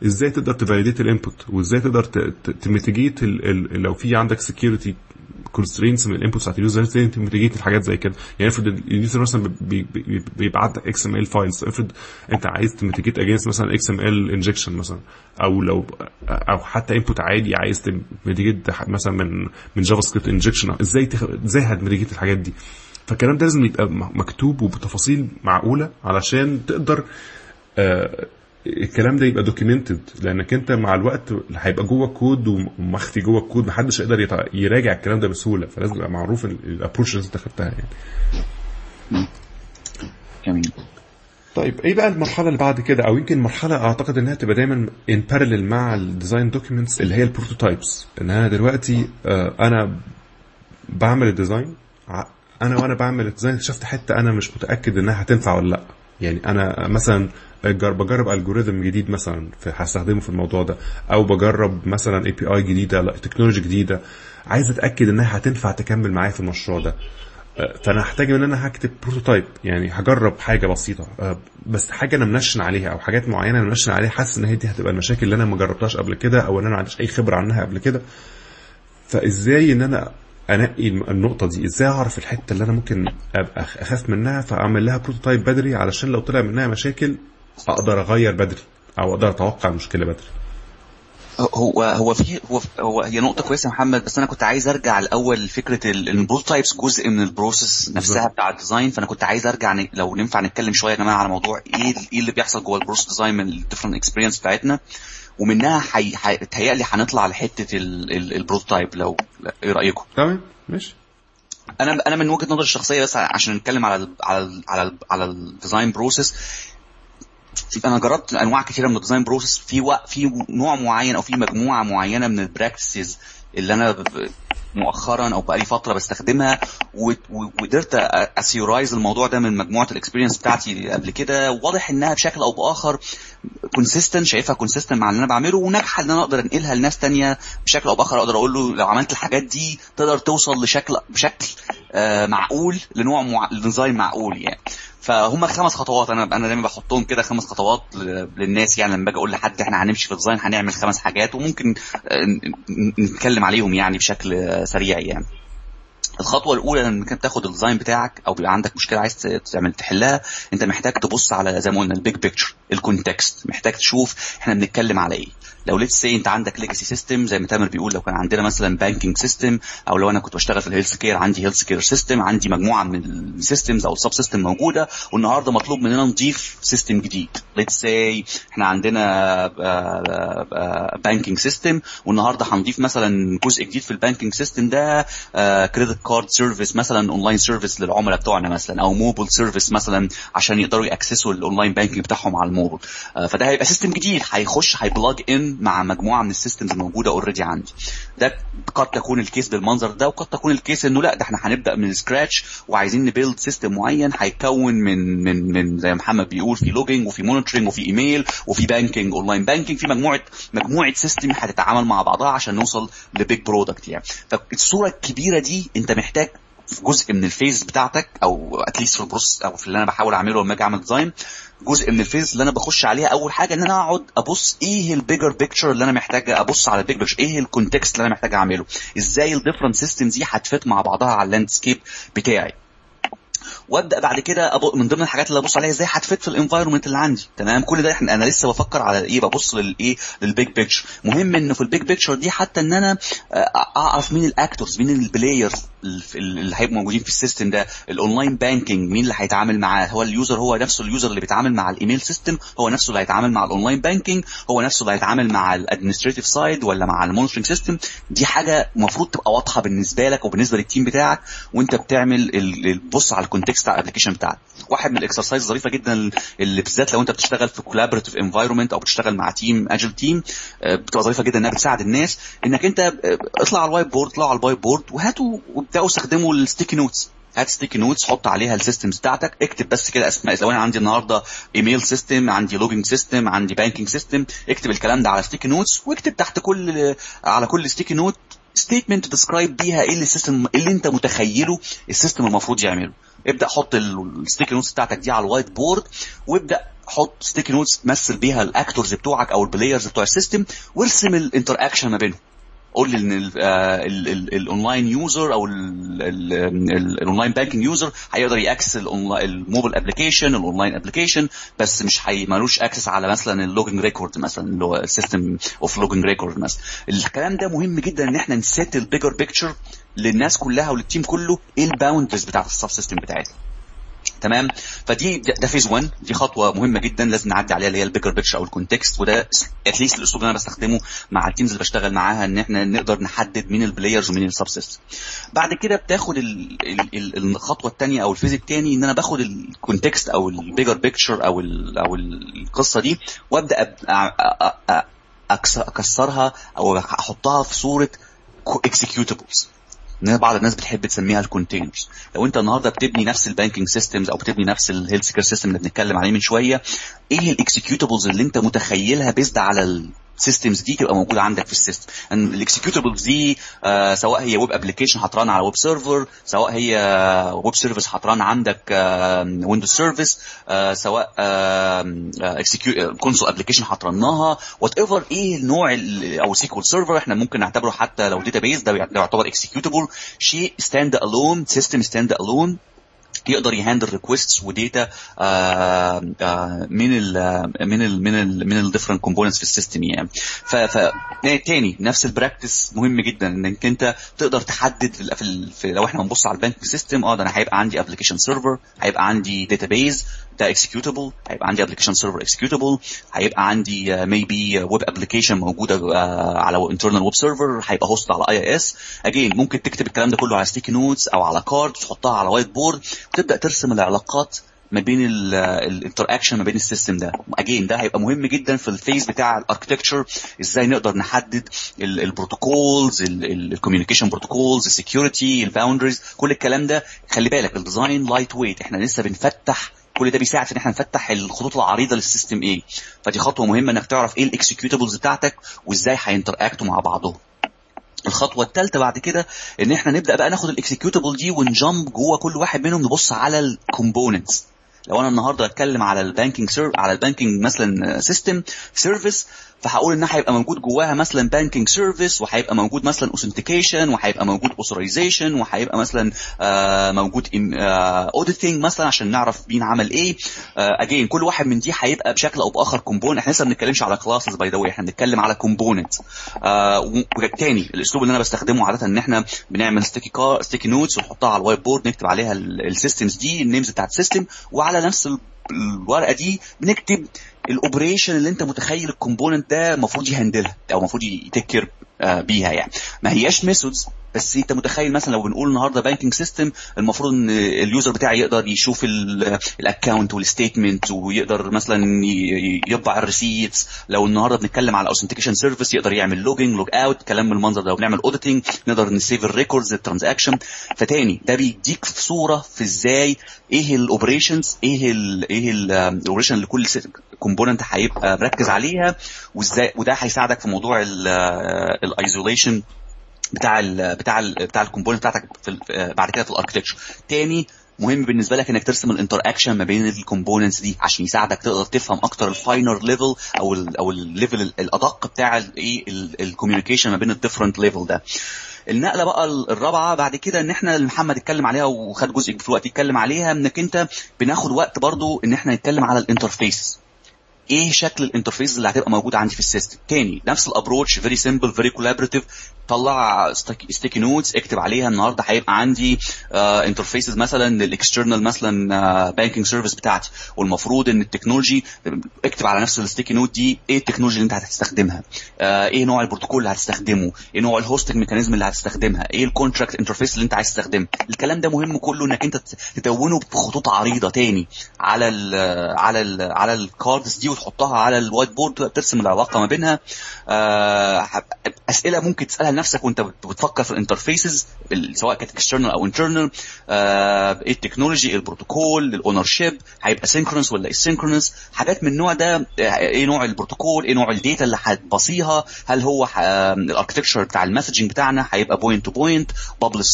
ازاي تقدر تفاليديت الانبوت، وازاي تقدر تميتيجيت لو في عندك سكيورتي كونسترينتس من الانبوت بتاعت اليوزر ازاي تميتيجيت الحاجات زي كده. يعني افرض اليوزر مثلا بيبعت لك اكس ام ال فايلز، افرض انت عايز تميتيجيت اجينست مثلا اكس ام ال انجكشن مثلا، او لو او حتى انبوت عادي عايز تميتيجيت مثلا من جافا سكريبت انجكشن، ازاي هتميتيجيت الحاجات دي. فالكلام ده لازم يبقى مكتوب وبتفاصيل معقوله علشان تقدر الكلام ده يبقى documented، لانك انت مع الوقت هيبقى جوه الكود ومخفي جوه الكود، محدش يقدر يراجع الكلام ده بسهوله، فلازم يبقى معروف الابروتش اللي انت خدتها يعني. جميل. طيب ايه بقى المرحله اللي بعد كده، او يمكن مرحله اعتقد انها تبقى دايما ان parallel مع الديزاين دوكيومنتس، اللي هي البروتوتايبس. ان انا دلوقتي انا بعمل الديزاين، انا بعمل الديزاين شفت حته انا مش متاكد انها هتنفع ولا لا، يعني انا مثلا بجرب الجوريثم جديد مثلا هستخدمه في الموضوع ده، او بجرب مثلا اي بي اي جديده، لا تكنولوجي جديده عايز اتاكد انها هتنفع تكمل معايا في المشروع ده، فانا هحتاج ان انا هكتب بروتوتايب، يعني هجرب حاجه بسيطه بس حاجه انا منشن عليها، او حاجات معينه انا منشن عليها حاسس ان هي دي هتبقى المشاكل اللي انا ما جربتهاش قبل كده، او ان انا ما عنديش اي خبره عنها قبل كده. فازاي ان انا انقي النقطه دي، ازاي اعرف الحته اللي انا ممكن ابقى اخاف منها فاعمل لها بروتوتايب بدري علشان لو طلع منها مشاكل اقدر اغير بدري، او اقدر اتوقع المشكله بدري. هو هي نقطه كويسه يا محمد، بس انا كنت عايز ارجع الاول فكره البروتوتايبس جزء من البروسيس نفسها بتاع الديزاين، فانا كنت عايز ارجع لو ننفع نتكلم شويه يا جماعه على موضوع ايه اللي بيحصل جوه البروسيس ديزاين من الديفرنت اكسبيرينس بتاعتنا، ومنها هيتهيألي هنطلع لحته البروتوتايب. لو ايه رايكم؟ تمام ماشي. انا من وجهه نظري الشخصيه، بس عشان نتكلم على ال على ال على ال على الديزاين بروسيس، انا جربت انواع كثيره من الديزاين بروسيس. في نوع معين او في مجموعه معينه من البراكتسز اللي انا مؤخرا او بقالي فتره بستخدمها، وقدرت اسيورايز الموضوع ده من مجموعه الاكسبيرينس بتاعتي قبل كده، واضح انها بشكل او باخر كونسيستنت، شايفها كونسيستنت مع اللي انا بعمله، وناجحه ان انا اقدر انقلها لناس تانية بشكل او باخر، اقدر اقول له لو عملت الحاجات دي تقدر توصل بشكل معقول لنوع ديزاين معقول يعني. فهم 5 خطوات انا دايما بحطهم كده، 5 خطوات للناس يعني، لما باجي اقول لحد احنا هنمشي في الديزاين هنعمل 5 حاجات وممكن نتكلم عليهم يعني بشكل سريع يعني. الخطوه الاولى لما كنت تاخد الديزاين بتاعك او بيبقى عندك مشكله عايز تعمل تحلها، انت محتاج تبص على زي ما قلنا البيج بيكتشر، الكونتكست، محتاج تشوف احنا بنتكلم على ايه. لو ليتس سي انت عندك ليجاسي سيستم زي ما تامر بيقول، لو كان عندنا مثلا بانكينج سيستم، او لو انا كنت بشتغل في الهيلث كير عندي هيلث كير سيستم، عندي مجموعه من السيستمز او السب سيستم موجوده، والنهارده مطلوب مننا نضيف سيستم جديد. ليتس سي احنا عندنا بانكينج سيستم، والنهارده هنضيف مثلا جزء جديد في البانكينج سيستم ده، كريدت كارد سيرفيس مثلا، اونلاين سيرفيس للعملاء بتوعنا مثلا، او موبايل سيرفيس مثلا عشان يقدروا ياكسسوا الاونلاين بانكينج بتاعهم على الموبايل. فده هيبقى سيستم جديد هيخش هيبلاج ان مع مجموعه من السيستمز الموجوده اوريدي عندي. ده قد تكون الكيس بالمنظر ده، وقد تكون الكيس انه لا، ده احنا هنبدا من سكراتش وعايزين نبيلد سيستم معين هيكون من زي محمد بيقول في لوجينج وفي مونيتورنج وفي ايميل وفي بانكينج، اونلاين بانكينج، في مجموعه سيستم هتتعامل مع بعضها عشان نوصل لبيج برودكت يعني. فالصوره الكبيره دي انت محتاج في جزء من الفيز بتاعتك، او اتليست في البروسيس او في اللي انا بحاول اعمله لما اجي اعمل ديزاين، جزء من الفيز اللي انا بخش عليها اول حاجه ان انا اقعد ابص ايه البيجر بيكتشر اللي انا محتاج ابص على البيج بيكتشر، ايه الكونتكست اللي انا محتاج اعمله، ازاي الديفرنت سيستمز دي هتفت مع بعضها على اللاندسكيب بتاعي. وابدا بعد كده من ضمن الحاجات اللي ابص عليها ازاي هتفت في الانفايرمنت اللي عندي. تمام، كل ده انا لسه بفكر على ايه، ببص للايه، للبيج بيكتشر. مهم انه في البيج بيكتشر دي حتى ان انا اعرف مين الاكتورز، مين البلايرز اللي هيبقوا موجودين في السيستم ده. الاونلاين بانكينج مين اللي هيتعامل معاه؟ هو اليوزر، هو نفسه اليوزر اللي بيتعامل مع الايميل سيستم، هو نفسه اللي هيتعامل مع الاونلاين بانكينج، هو نفسه اللي هيتعامل مع الادمنستريتيف سايد ولا مع المونيتورنج سيستم. دي حاجه المفروض تبقى واضحه بالنسبه لك وبالنسبه للتيم بتاعك وانت بتعمل البص على الكونتكست بتاع الابلكيشن بتاعك. واحد من الاكسرسايز ظريفه جدا اللي بالذات لو انت بتشتغل في كولابوريتيف انفايرمنت او بتشتغل مع تيم اجل تيم بتبقى ظريفه جدا انها بتساعد الناس، انك انت اطلع على الوايت بورد، اطلعوا على الوايت بورد وهاتوا وابداوا استخدموا الستيكي نوتس، هات ستيكي نوتس حط عليها السيستمز بتاعتك, اكتب بس كده اسماء. لو انا عندي النهارده ايميل سيستم, عندي لوجينج سيستم, عندي بانكينج سيستم, اكتب الكلام ده على ستيكي نوتس, واكتب تحت كل على كل ستيكي نوت statement تدسكرايب بيها ايه السيستم اللي انت متخيله السيستم المفروض يعمله. ابدا حط الستيكي نوتس بتاعتك دي على الوايت بورد, وابدا حط ستيكي نوتس تمثل بيها الاكتورز بتوعك او البلايرز بتوع السيستم, وارسم الانتراكشن ما بينهم. قول ان الاونلاين يوزر او الاونلاين بانكينج يوزر هيقدر ياكسس الموبايل ابلكيشن الاونلاين ابلكيشن, بس مش هيمالوش اكسس على مثلا اللوجن ريكورد, مثلا اللي هو السيستم اوف لوجن ريكورد مثلا. الكلام ده مهم جدا ان احنا نسيت البيجر بيكتشر للناس كلها وللتيم كله, ايه الباوندز بتاعه السب سيستم بتاعتها. تمام, فدي ده فيز 1, دي خطوه مهمه جدا لازم نعدي عليها اللي هي البيجر بيكتشر او الكونتكست. وده اتليست الاسلوب اللي انا بستخدمه مع التيمز اللي بشتغل معاها, ان احنا نقدر نحدد مين البلايرز ومين السب سيستم. بعد كده بتاخد الخطوه الثانيه او الفيز الثاني, ان انا باخد الكونتكست او البيجر بيكتشر او القصه دي, وابدا اكسرها او احطها في صوره اكسكيوتابلز. بعض الناس بتحب تسميها الكونتينرز. لو انت النهارده بتبني نفس البانكينج سيستمز او بتبني نفس الهيلث كير سيستم اللي بنتكلم عليه من شويه, ايه الاكسكيوتابلز اللي انت متخيلها بيزد على السيستمز دي تبقى موجوده عندك في السيستم؟ ان الاكسكيوتابلز دي سواء هي ويب ابلكيشن هتران على ويب سيرفر, سواء هي ويب سيرفيس هتران عندك ويندوز سيرفيس, سواء كونسول ابلكيشن هترنها, وات ايفر ايه النوع, او سيكول سيرفر احنا ممكن نعتبره حتى لو داتابيز, ده يعتبر اكسكيوتابل, شيء ستاند الون سيستم ستاند الون يقدر يهاندل ريكويستس وداتا من ال من ال من ال من الديفرنت كومبوننتس في السيستم يعني. فتاني نفس البراكتس مهم جدا انك انت تقدر تحدد في لو احنا بنبص على البنك سيستم, ده انا هيبقى عندي ابلكيشن سيرفر, هيبقى عندي داتابيز ده اكسكيوتابل, هيبقى عندي ابلكيشن سيرفر اكسكيوتابل, هيبقى عندي ميبي ويب ابلكيشن موجوده على انترنال ويب سيرفر, هيبقى هوست على IIS. اجين ممكن تكتب الكلام ده كله على ستيكي نوتس او على كارد تحطها على وايت بورد, تبدأ ترسم العلاقات ما بين الانتراكشن ما بين السيستم ده. اجين ده هيبقى مهم جدا في الفيز بتاع الاركتكتشر, ازاي نقدر نحدد البروتوكولز, الكوميونيكيشن بروتوكولز, السكيورتي, الباوندريز, كل الكلام ده. خلي بالك الديزاين لايت ويت, احنا لسه بنفتح, كل ده بيساعد ان احنا نفتح الخطوط العريضه للسيستم ايه. فدي خطوه مهمه انك تعرف ايه الاكسكيوتابلز بتاعتك وازاي هينتراكتوا مع بعضهم. الخطوه الثالثه بعد كده ان احنا نبدا بقى ناخد الاكسكيوتابل دي ونجمب جوه كل واحد منهم, نبص على الكومبوننتس. لو انا النهارده اتكلم على البانكينج مثلا سيستم سيرفيس, فهقول ان هيبقى موجود جواها مثلا بانكينج سيرفيس, وهيبقى موجود مثلا اوثنتيكيشن, وهيبقى موجود اوثرايزيشن, وهيبقى مثلا موجود اوديتنج مثلا عشان نعرف مين عمل ايه. اجين كل واحد من دي هيبقى بشكل او باخر كومبوننت. احنا لسه ما بنتكلمش على كلاسز باي ذا واي, احنا بنتكلم على كومبوننت. وتاني الاسلوب اللي انا بستخدمه عاده ان احنا بنعمل ستيكي نوتس ونحطها على الوايت بورد, نكتب عليها السيستمز دي النيمز بتاعه السيستم, وعلى نفس الورقه دي بنكتب الاوبريشن اللي انت متخيل الكومبوننت ده المفروض يهندلها او المفروض يتكر بيها يعني. ما هياش ميثودز, بس انت متخيل مثلا لو بنقول النهارده بانكينج سيستم, المفروض ان اليوزر بتاعي يقدر يشوف الاكونت والستيتمنت, ويقدر مثلا يطبع الريسيتس. لو النهارده بنتكلم على اوثنتيكيشن سيرفيس, يقدر يعمل لوجينج لوج اوت, كلام من المنظر ده. وبنعمل اوديتنج, نقدر نسيف الريكوردز الترانزاكشن. فتاني ده بيديك في صوره في ازاي ايه الاوبريشنز, ايه الاوبريشن اللي كل كومبوننت هيبقى مركز عليها, وازاي. وده هيساعدك في موضوع الايزوليشن بتاع الكومبوننت بتاعتك بعد كده في الاركتكتشر. تاني مهم بالنسبه لك انك ترسم الانتراكشن ما بين الكومبوننتس دي عشان يساعدك تقدر تفهم اكتر الفاينر ليفل او الليفل الادق بتاع الايه الكوميونيكيشن ما بين الديفرنت ليفل ده. النقله بقى الرابعه بعد كده ان احنا محمد اتكلم عليها وخد جزء في الوقت يتكلم عليها, انك انت بناخد وقت برضو ان احنا نتكلم على الانترفيس, ايه شكل الانترفيس اللي هتبقى موجوده عندي في السيستم. تاني نفس الابروتش, فيري سيمبل فيري كولابريتيف. طلع ستيكي نوتس اكتب عليها النهارده هيبقى عندي انترفيسز مثلا للاكسترنال مثلا بانكينج سيرفيس بتاعتي, والمفروض ان التكنولوجي, اكتب على نفس الستيكي نوت دي ايه التكنولوجي اللي انت هتستخدمها, ايه نوع البروتوكول اللي هتستخدمه, ايه نوع الهوستنج ميكانيزم اللي هتستخدمها, ايه الكونتراكت انترفيس اللي انت عايز تستخدمه. الكلام ده مهم كله انك انت تدونه بخطوط عريضه تاني على ال على ال على الكاردز دي, وتحطها على الوايت بورد, ترسم العلاقه ما بينها. اسئله ممكن تسالها نفسك وانت بتفكر في الانترفيسز سواء كانت اكسترنال او انترنال، ايه التكنولوجي، البروتوكول، الاونرشيب، هيبقى سينكرونس ولا اسينكرونس، حاجات من النوع ده. ايه نوع البروتوكول، ايه نوع الداتا اللي هتبصيها، هل هو الاركتكتشر بتاع المسجنج بتاعنا هيبقى بوينت تو بوينت،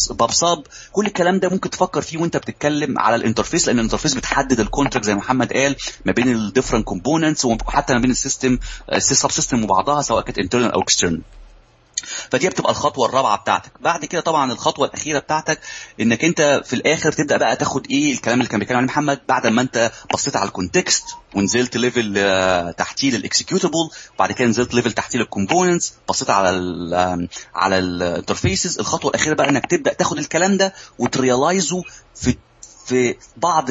باب ساب، كل الكلام ده ممكن تفكر فيه وانت بتتكلم على الانترفيس، لان الانترفيس بتحدد الكونتراكت زي ما محمد قال ما بين الديفرنت كومبوننتس وحتى ما بين السيستم سب سيستم وبعضها سواء كانت انترنال او اكسترنال. فدي بتبقى الخطوه الرابعه بتاعتك. بعد كده طبعا الخطوه الاخيره بتاعتك انك انت في الاخر تبدا بقى تاخد ايه الكلام اللي كان بيتكلم عليه محمد، بعد ما انت بصيت على الكونتكست ونزلت ليفل تحتيه للاكسكيوتابل، وبعد كده نزلت ليفل تحتيه للكومبوننتس، بصيت على الانترفيسز. الخطوه الاخيره بقى انك تبدا تاخد الكلام ده وتريلايزه في بعض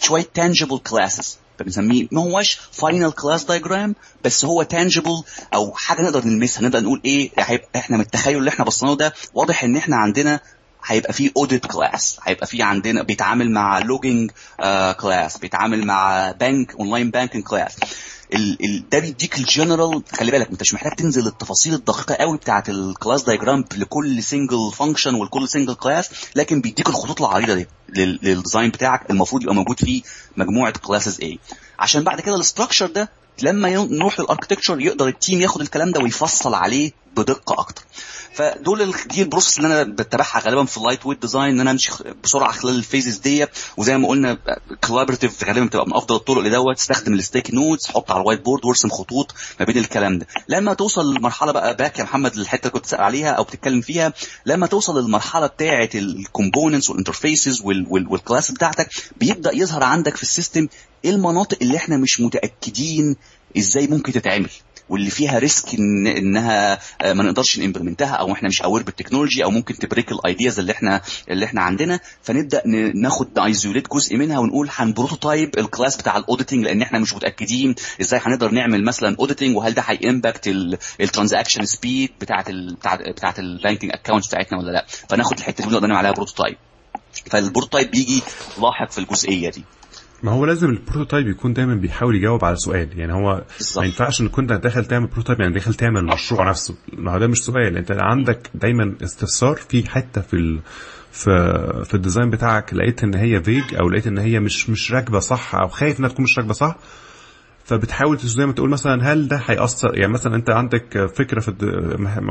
شويه tangible classes، بنسميه ما هوش final class diagram بس هو tangible أو حاجة نقدر نلمسها، نبدأ نقول إيه إحنا من التخيل اللي إحنا بصناه ده واضح إن إحنا عندنا هيبقى فيه audit class، هيبقى فيه عندنا بيتعامل مع logging class، بيتعامل مع bank online banking class. ده بيديك الجنرال. خلي بالك انت مش محتاج تنزل التفاصيل الدقيقه قوي بتاعه الكلاس دايجرام لكل سنجل فانكشن ولكل سنجل كلاس، لكن بيديك الخطوط العريضه دي للديزاين بتاعك المفروض يبقى موجود فيه مجموعه كلاسز ايه، عشان بعد كده الاستراكشر ده لما نروح للاركتكتشر يقدر التيم ياخد الكلام ده ويفصل عليه بدقه اكتر. فدول دي البروسس اللي انا بتبعها غالبا في اللايت ويت ديزاين، ان انا امشي بسرعه خلال الفيزز دي، وزي ما قلنا كولابريتيف غالبا بتبقى من افضل الطرق لدوت. تستخدم الستيك نوتس، حط على الوايت بورد وارسم خطوط ما بين الكلام ده. لما توصل لمرحله بقى باك يا محمد للحته اللي كنت سأل عليها او بتتكلم فيها، لما توصل للمرحله بتاعه الكومبوننتس والانترفيسز والكلاس بتاعتك، بيبدا يظهر عندك في السيستم المناطق اللي احنا مش متاكدين ازاي ممكن تتعمل، واللي فيها ريسك انها ما نقدرش نمبلمنتها، او احنا مش اوير بالتكنولوجي، او ممكن تبريك الايدياز اللي احنا عندنا. فنبدا ناخد ايزوليت جزء منها ونقول هنبروتوتايب الكلاس بتاع الاوديتنج، لان احنا مش متاكدين ازاي هنقدر نعمل مثلا اوديتنج، وهل ده هيامباكت الترانزاكشن سبيد بتاعه البانكينج اكاونت بتاعتنا ولا لا. فناخد الحته دي نقدر نعمل عليها بروتوتايب، فالبروتوتايب بيجي لاحق في الجزئيه دي. ما هو لازم البروتوتايب يكون دايما بيحاول يجاوب على سؤال، يعني هو بالزبط. ما ينفعش ان كنت داخل تعمل بروتوتايب يعني داخل تعمل مشروع نفسه، ما هو ده مش سؤال. انت عندك دايما استفسار في حته في الديزاين بتاعك، لقيت ان هي فيج او لقيت ان هي مش راكبه صح، او خايف انها تكون مش راكبه صح، فبتحاول زي ما تقول مثلا هل ده هيأثر، يعني مثلا انت عندك فكره في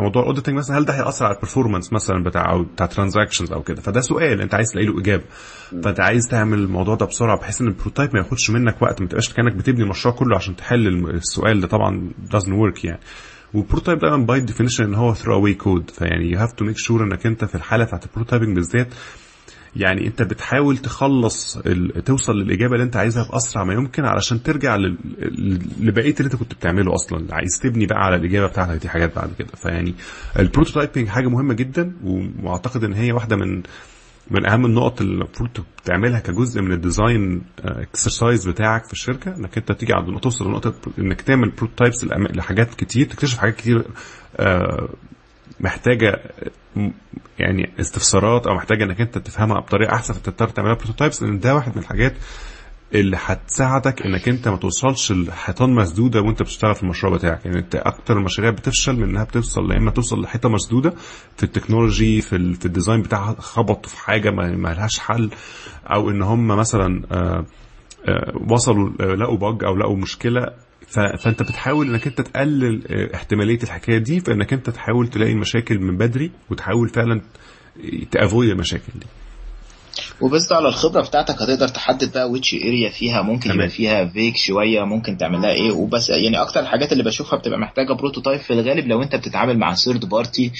موضوع الاوديتنج مثلا، هل ده هيأثر على البرفورمانس مثلا بتاع ترانزاكشنز او كده، فده سؤال انت عايز تلاقي له اجابه، فانت عايز تعمل الموضوع ده بسرعه بحيث ان البروتوتايب ما ياخدش منك وقت، ما تبقاش كانك بتبني المشروع كله عشان تحل السؤال ده. طبعا doesn't work يعني. والبروتوتايب دايما باي ديفينيشن ان هو throw away code، فيعني you have to make sure انك انت في الحاله بتاعه البروتوتايبنج بالذات، يعني انت بتحاول توصل للاجابه اللي انت عايزها في اسرع ما يمكن، علشان ترجع لبقيه اللي انت كنت بتعمله اصلا، عايز تبني بقى على الاجابه بتاعتك دي حاجات بعد كده. فيعني البروتوتايبنج حاجه مهمه جدا، واعتقد ان هي واحده من اهم النقط اللي المفروض تعملها كجزء من الديزاين اكسرسايز بتاعك في الشركه، انك انت تيجي عند توصل لنقطه انك تعمل بروتوتايبس لحاجات كتير، تكتشف حاجات كتير محتاجه يعني استفسارات، او محتاجه انك انت تفهمها بطريقه احسن، فتضطر تعملها بروتوتايبس، لان ده واحد من الحاجات اللي هتساعدك انك انت ما توصلش لحيطان مسدوده وانت بتشتغل في المشروع بتاعك. يعني انت اكتر المشاريع بتفشل من انها بتوصل، لا اما توصل لحيطه مسدوده في التكنولوجي في الديزاين بتاعها، خبطوا في حاجه ما لهاش حل، او ان هم مثلا وصلوا لقوا بج او لقوا مشكله، فانت بتحاول انك انت تقلل احتماليه الحكايه دي، فانك انت تحاول تلاقي المشاكل من بدري وتحاول فعلا تافويد المشاكل دي. وبس على الخبره بتاعتك هتقدر تحدد بقى ويتش اريا فيها ممكن يبقى فيها فيك شويه، ممكن تعملها ايه. وبس يعني اكتر الحاجات اللي بشوفها بتبقى محتاجه بروتوتايب في الغالب، لو انت بتتعامل مع ثيرد بارتي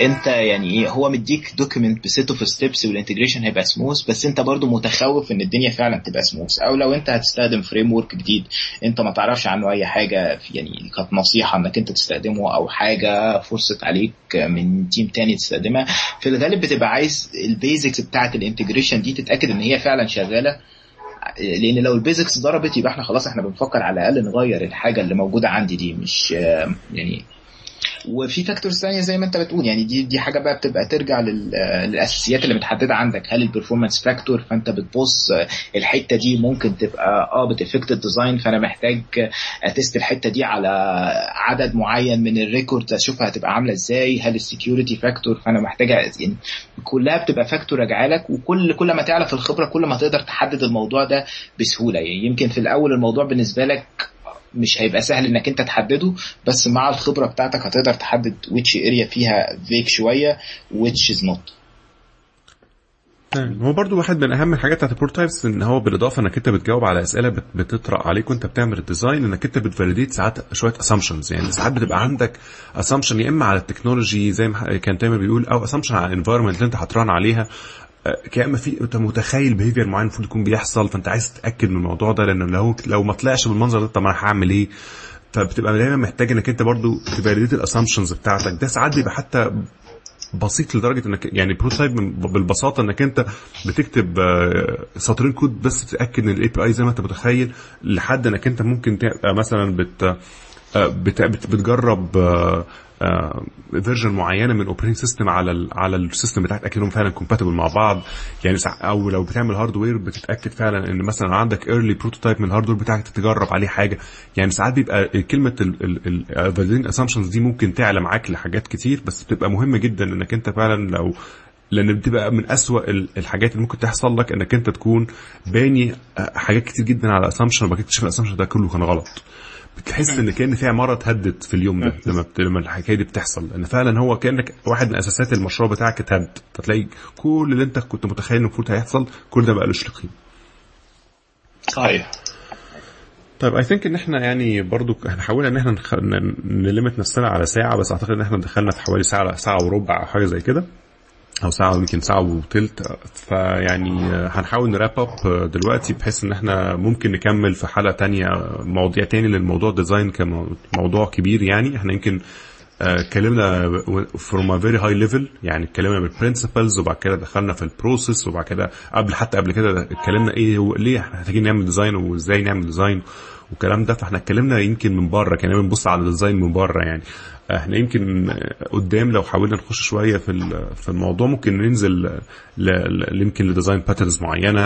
انت يعني ايه، هو مديك دوكيمنت بسيت اوف ستيبس والانتجريشن هيبقى سموث، بس انت برضو متخوف ان الدنيا فعلا تبقى سموث، او لو انت هتستخدم فريم ورك جديد انت ما تعرفش عنه اي حاجه، يعني كانت نصيحه انك انت تستخدمه او حاجه فرصه عليك من تيم تاني تستخدمها، في الغالب بتبقى عايز البيزكس بتاعه الانتجريشن دي تتاكد ان هي فعلا شغاله، لان لو البيزكس ضربت يبقى احنا خلاص احنا بنفكر على الاقل نغير الحاجه اللي موجوده عندي دي، مش يعني وفي فاكتورز ثانيه زي ما انت بتقول يعني دي حاجه بقى بتبقى ترجع للاساسيات اللي متحدده عندك. هل البرفورمانس فاكتور فانت بتبص الحته دي ممكن تبقى بتافكت الديزاين، فانا محتاج اتست الحته دي على عدد معين من الريكورد اشوفها هتبقى عامله ازاي. هل السكيورتي فاكتور فانا محتاج يعني كلها بتبقى فاكتور راجعه لك، وكل ما تعرف الخبره كل ما تقدر تحدد الموضوع ده بسهوله. يعني يمكن في الاول الموضوع بالنسبه لك مش هيبقى سهل انك انت تحدده، بس مع الخبره بتاعتك هتقدر تحدد which area فيها vague شويه which is not. هو برضو واحد من اهم الحاجات بتاعت البروتايبس ان هو بالاضافه انك انت بتجاوب على اسئله بتطرق عليك وانت بتعمل الديزاين، انك انت بتفاليديت ساعات شويه assumptions. يعني ساعات بتبقى عندك assumption يا اما على التكنولوجي زي ما كان تامر بيقول، او assumption على الانفايرمنت اللي انت هتران عليها، كأن في انت متخيل بيهيفير معين المفروض يكون بيحصل، فانت عايز تتاكد من الموضوع ده لانه لو ما طلعش بالمنظر ده طب انا هعمل ايه. فبتبقى دايما محتاج انك انت برضو تفاليديت الاسامبشنز بتاعتك. ده ساعات بيبقى حتى بسيط لدرجه انك يعني بروتايب بالبساطه انك انت بتكتب سطرين كود بس تتاكد ان الاي بي اي زي ما انت متخيل، لحد انك انت ممكن تبقى مثلا بتجرب فيرجن معينه من الاوبريتنج سيستم على السيستم بتاعك اكنهم فعلا كومباتبل مع بعض. يعني او لو بتعمل هاردوير بتتاكد فعلا ان مثلا عندك ايرلي بروتوتايب من الهاردوير بتاعك تتجرب عليه حاجه. يعني ساعات بيبقى كلمه الفاليدين اسامبشنز دي ممكن تعلى معاك لحاجات كتير، بس بتبقى مهمه جدا انك انت فعلا لان بتبقى من أسوأ الحاجات اللي ممكن تحصل لك انك انت تكون باني حاجات كتير جدا على اسامبشن وبعد كده تكتشف الاسامبشن ده كله كان غلط. بتحس ان كان في عماره اتهدت في اليوم ده لما الحكايه دي بتحصل، ان فعلا هو كانك واحد من اساسات المشروع بتاعك اتهد، فتلاقي كل اللي انت كنت متخيل انه المفروض هيحصل كل ده بقالوش لقيمه. صحيح. طيب اي ثينك ان احنا يعني برضو هنحاول ان احنا نلمت نفسنا على ساعه، بس اعتقد ان احنا دخلنا في حوالي ساعه وربع او حاجه زي كده، او ساعه يمكن ساعه وثلث. فيعني هنحاول نراب اب دلوقتي بحيث ان احنا ممكن نكمل في حلقه تانية مواضيع تاني للموضوع ديزاين كموضوع كبير. يعني احنا يمكن اتكلمنا from a very high level، يعني اتكلمنا بالprinciples وبعد كده دخلنا في البروسيس، وبعد كده قبل كده اتكلمنا ايه ليه احنا محتاجين نعمل ديزاين وازاي نعمل ديزاين والكلام ده. فاحنا اتكلمنا يمكن من بره، كنا بنبص على الديزاين من بره. يعني احنا يمكن قدام لو حاولنا نخش شويه في الموضوع ممكن ننزل يمكن لديزاين باترنز معينه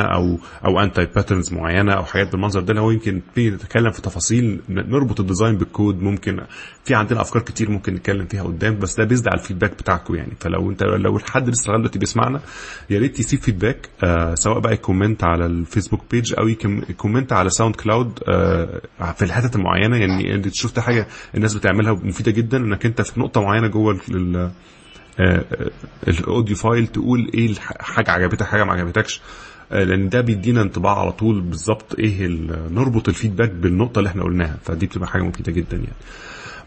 او انتي باترنز معينه او حاجات بالمنظر ده. هو يمكن نتكلم في تفاصيل نربط الديزاين بالكود، ممكن في عندنا افكار كتير ممكن نتكلم فيها قدام، بس ده بيزد على الفيدباك بتاعكم. يعني فلو انت لو حد لسه دلوقتي بيسمعنا يا ريت يسيب فيدباك، سواء بقى كومنت على الفيسبوك بيج او كومنت على ساوند كلاود في الحتت المعينه. يعني انت شفت حاجه الناس بتعملها مفيده جدا، انك انت في نقطه معينه جوه الاوديو فايل تقول ايه حاجه عجبتك حاجه ما عجبتكش، لان ده بيدينا انطباع على طول بالظبط ايه نربط الفيدباك بالنقطه اللي احنا قلناها، فدي بتبقى حاجه مفيده جدا يعني.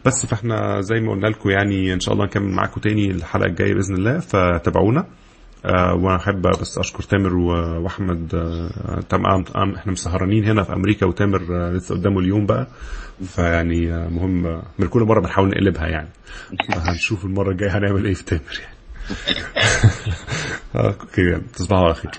بس فاحنا زي ما قلنا لكم يعني ان شاء الله نكمل معاكم تاني الحلقه الجايه باذن الله، فتابعونا. وانا احب بس اشكر تامر واحمد. تمام احنا مسهرانين هنا في امريكا وتامر لسه قدامه اليوم بقى، فيعني مهم من كل مره بنحاول نقلبها يعني، هنشوف المره الجايه هنعمل ايه في تامر يعني. اوكي تصبحوا على خير.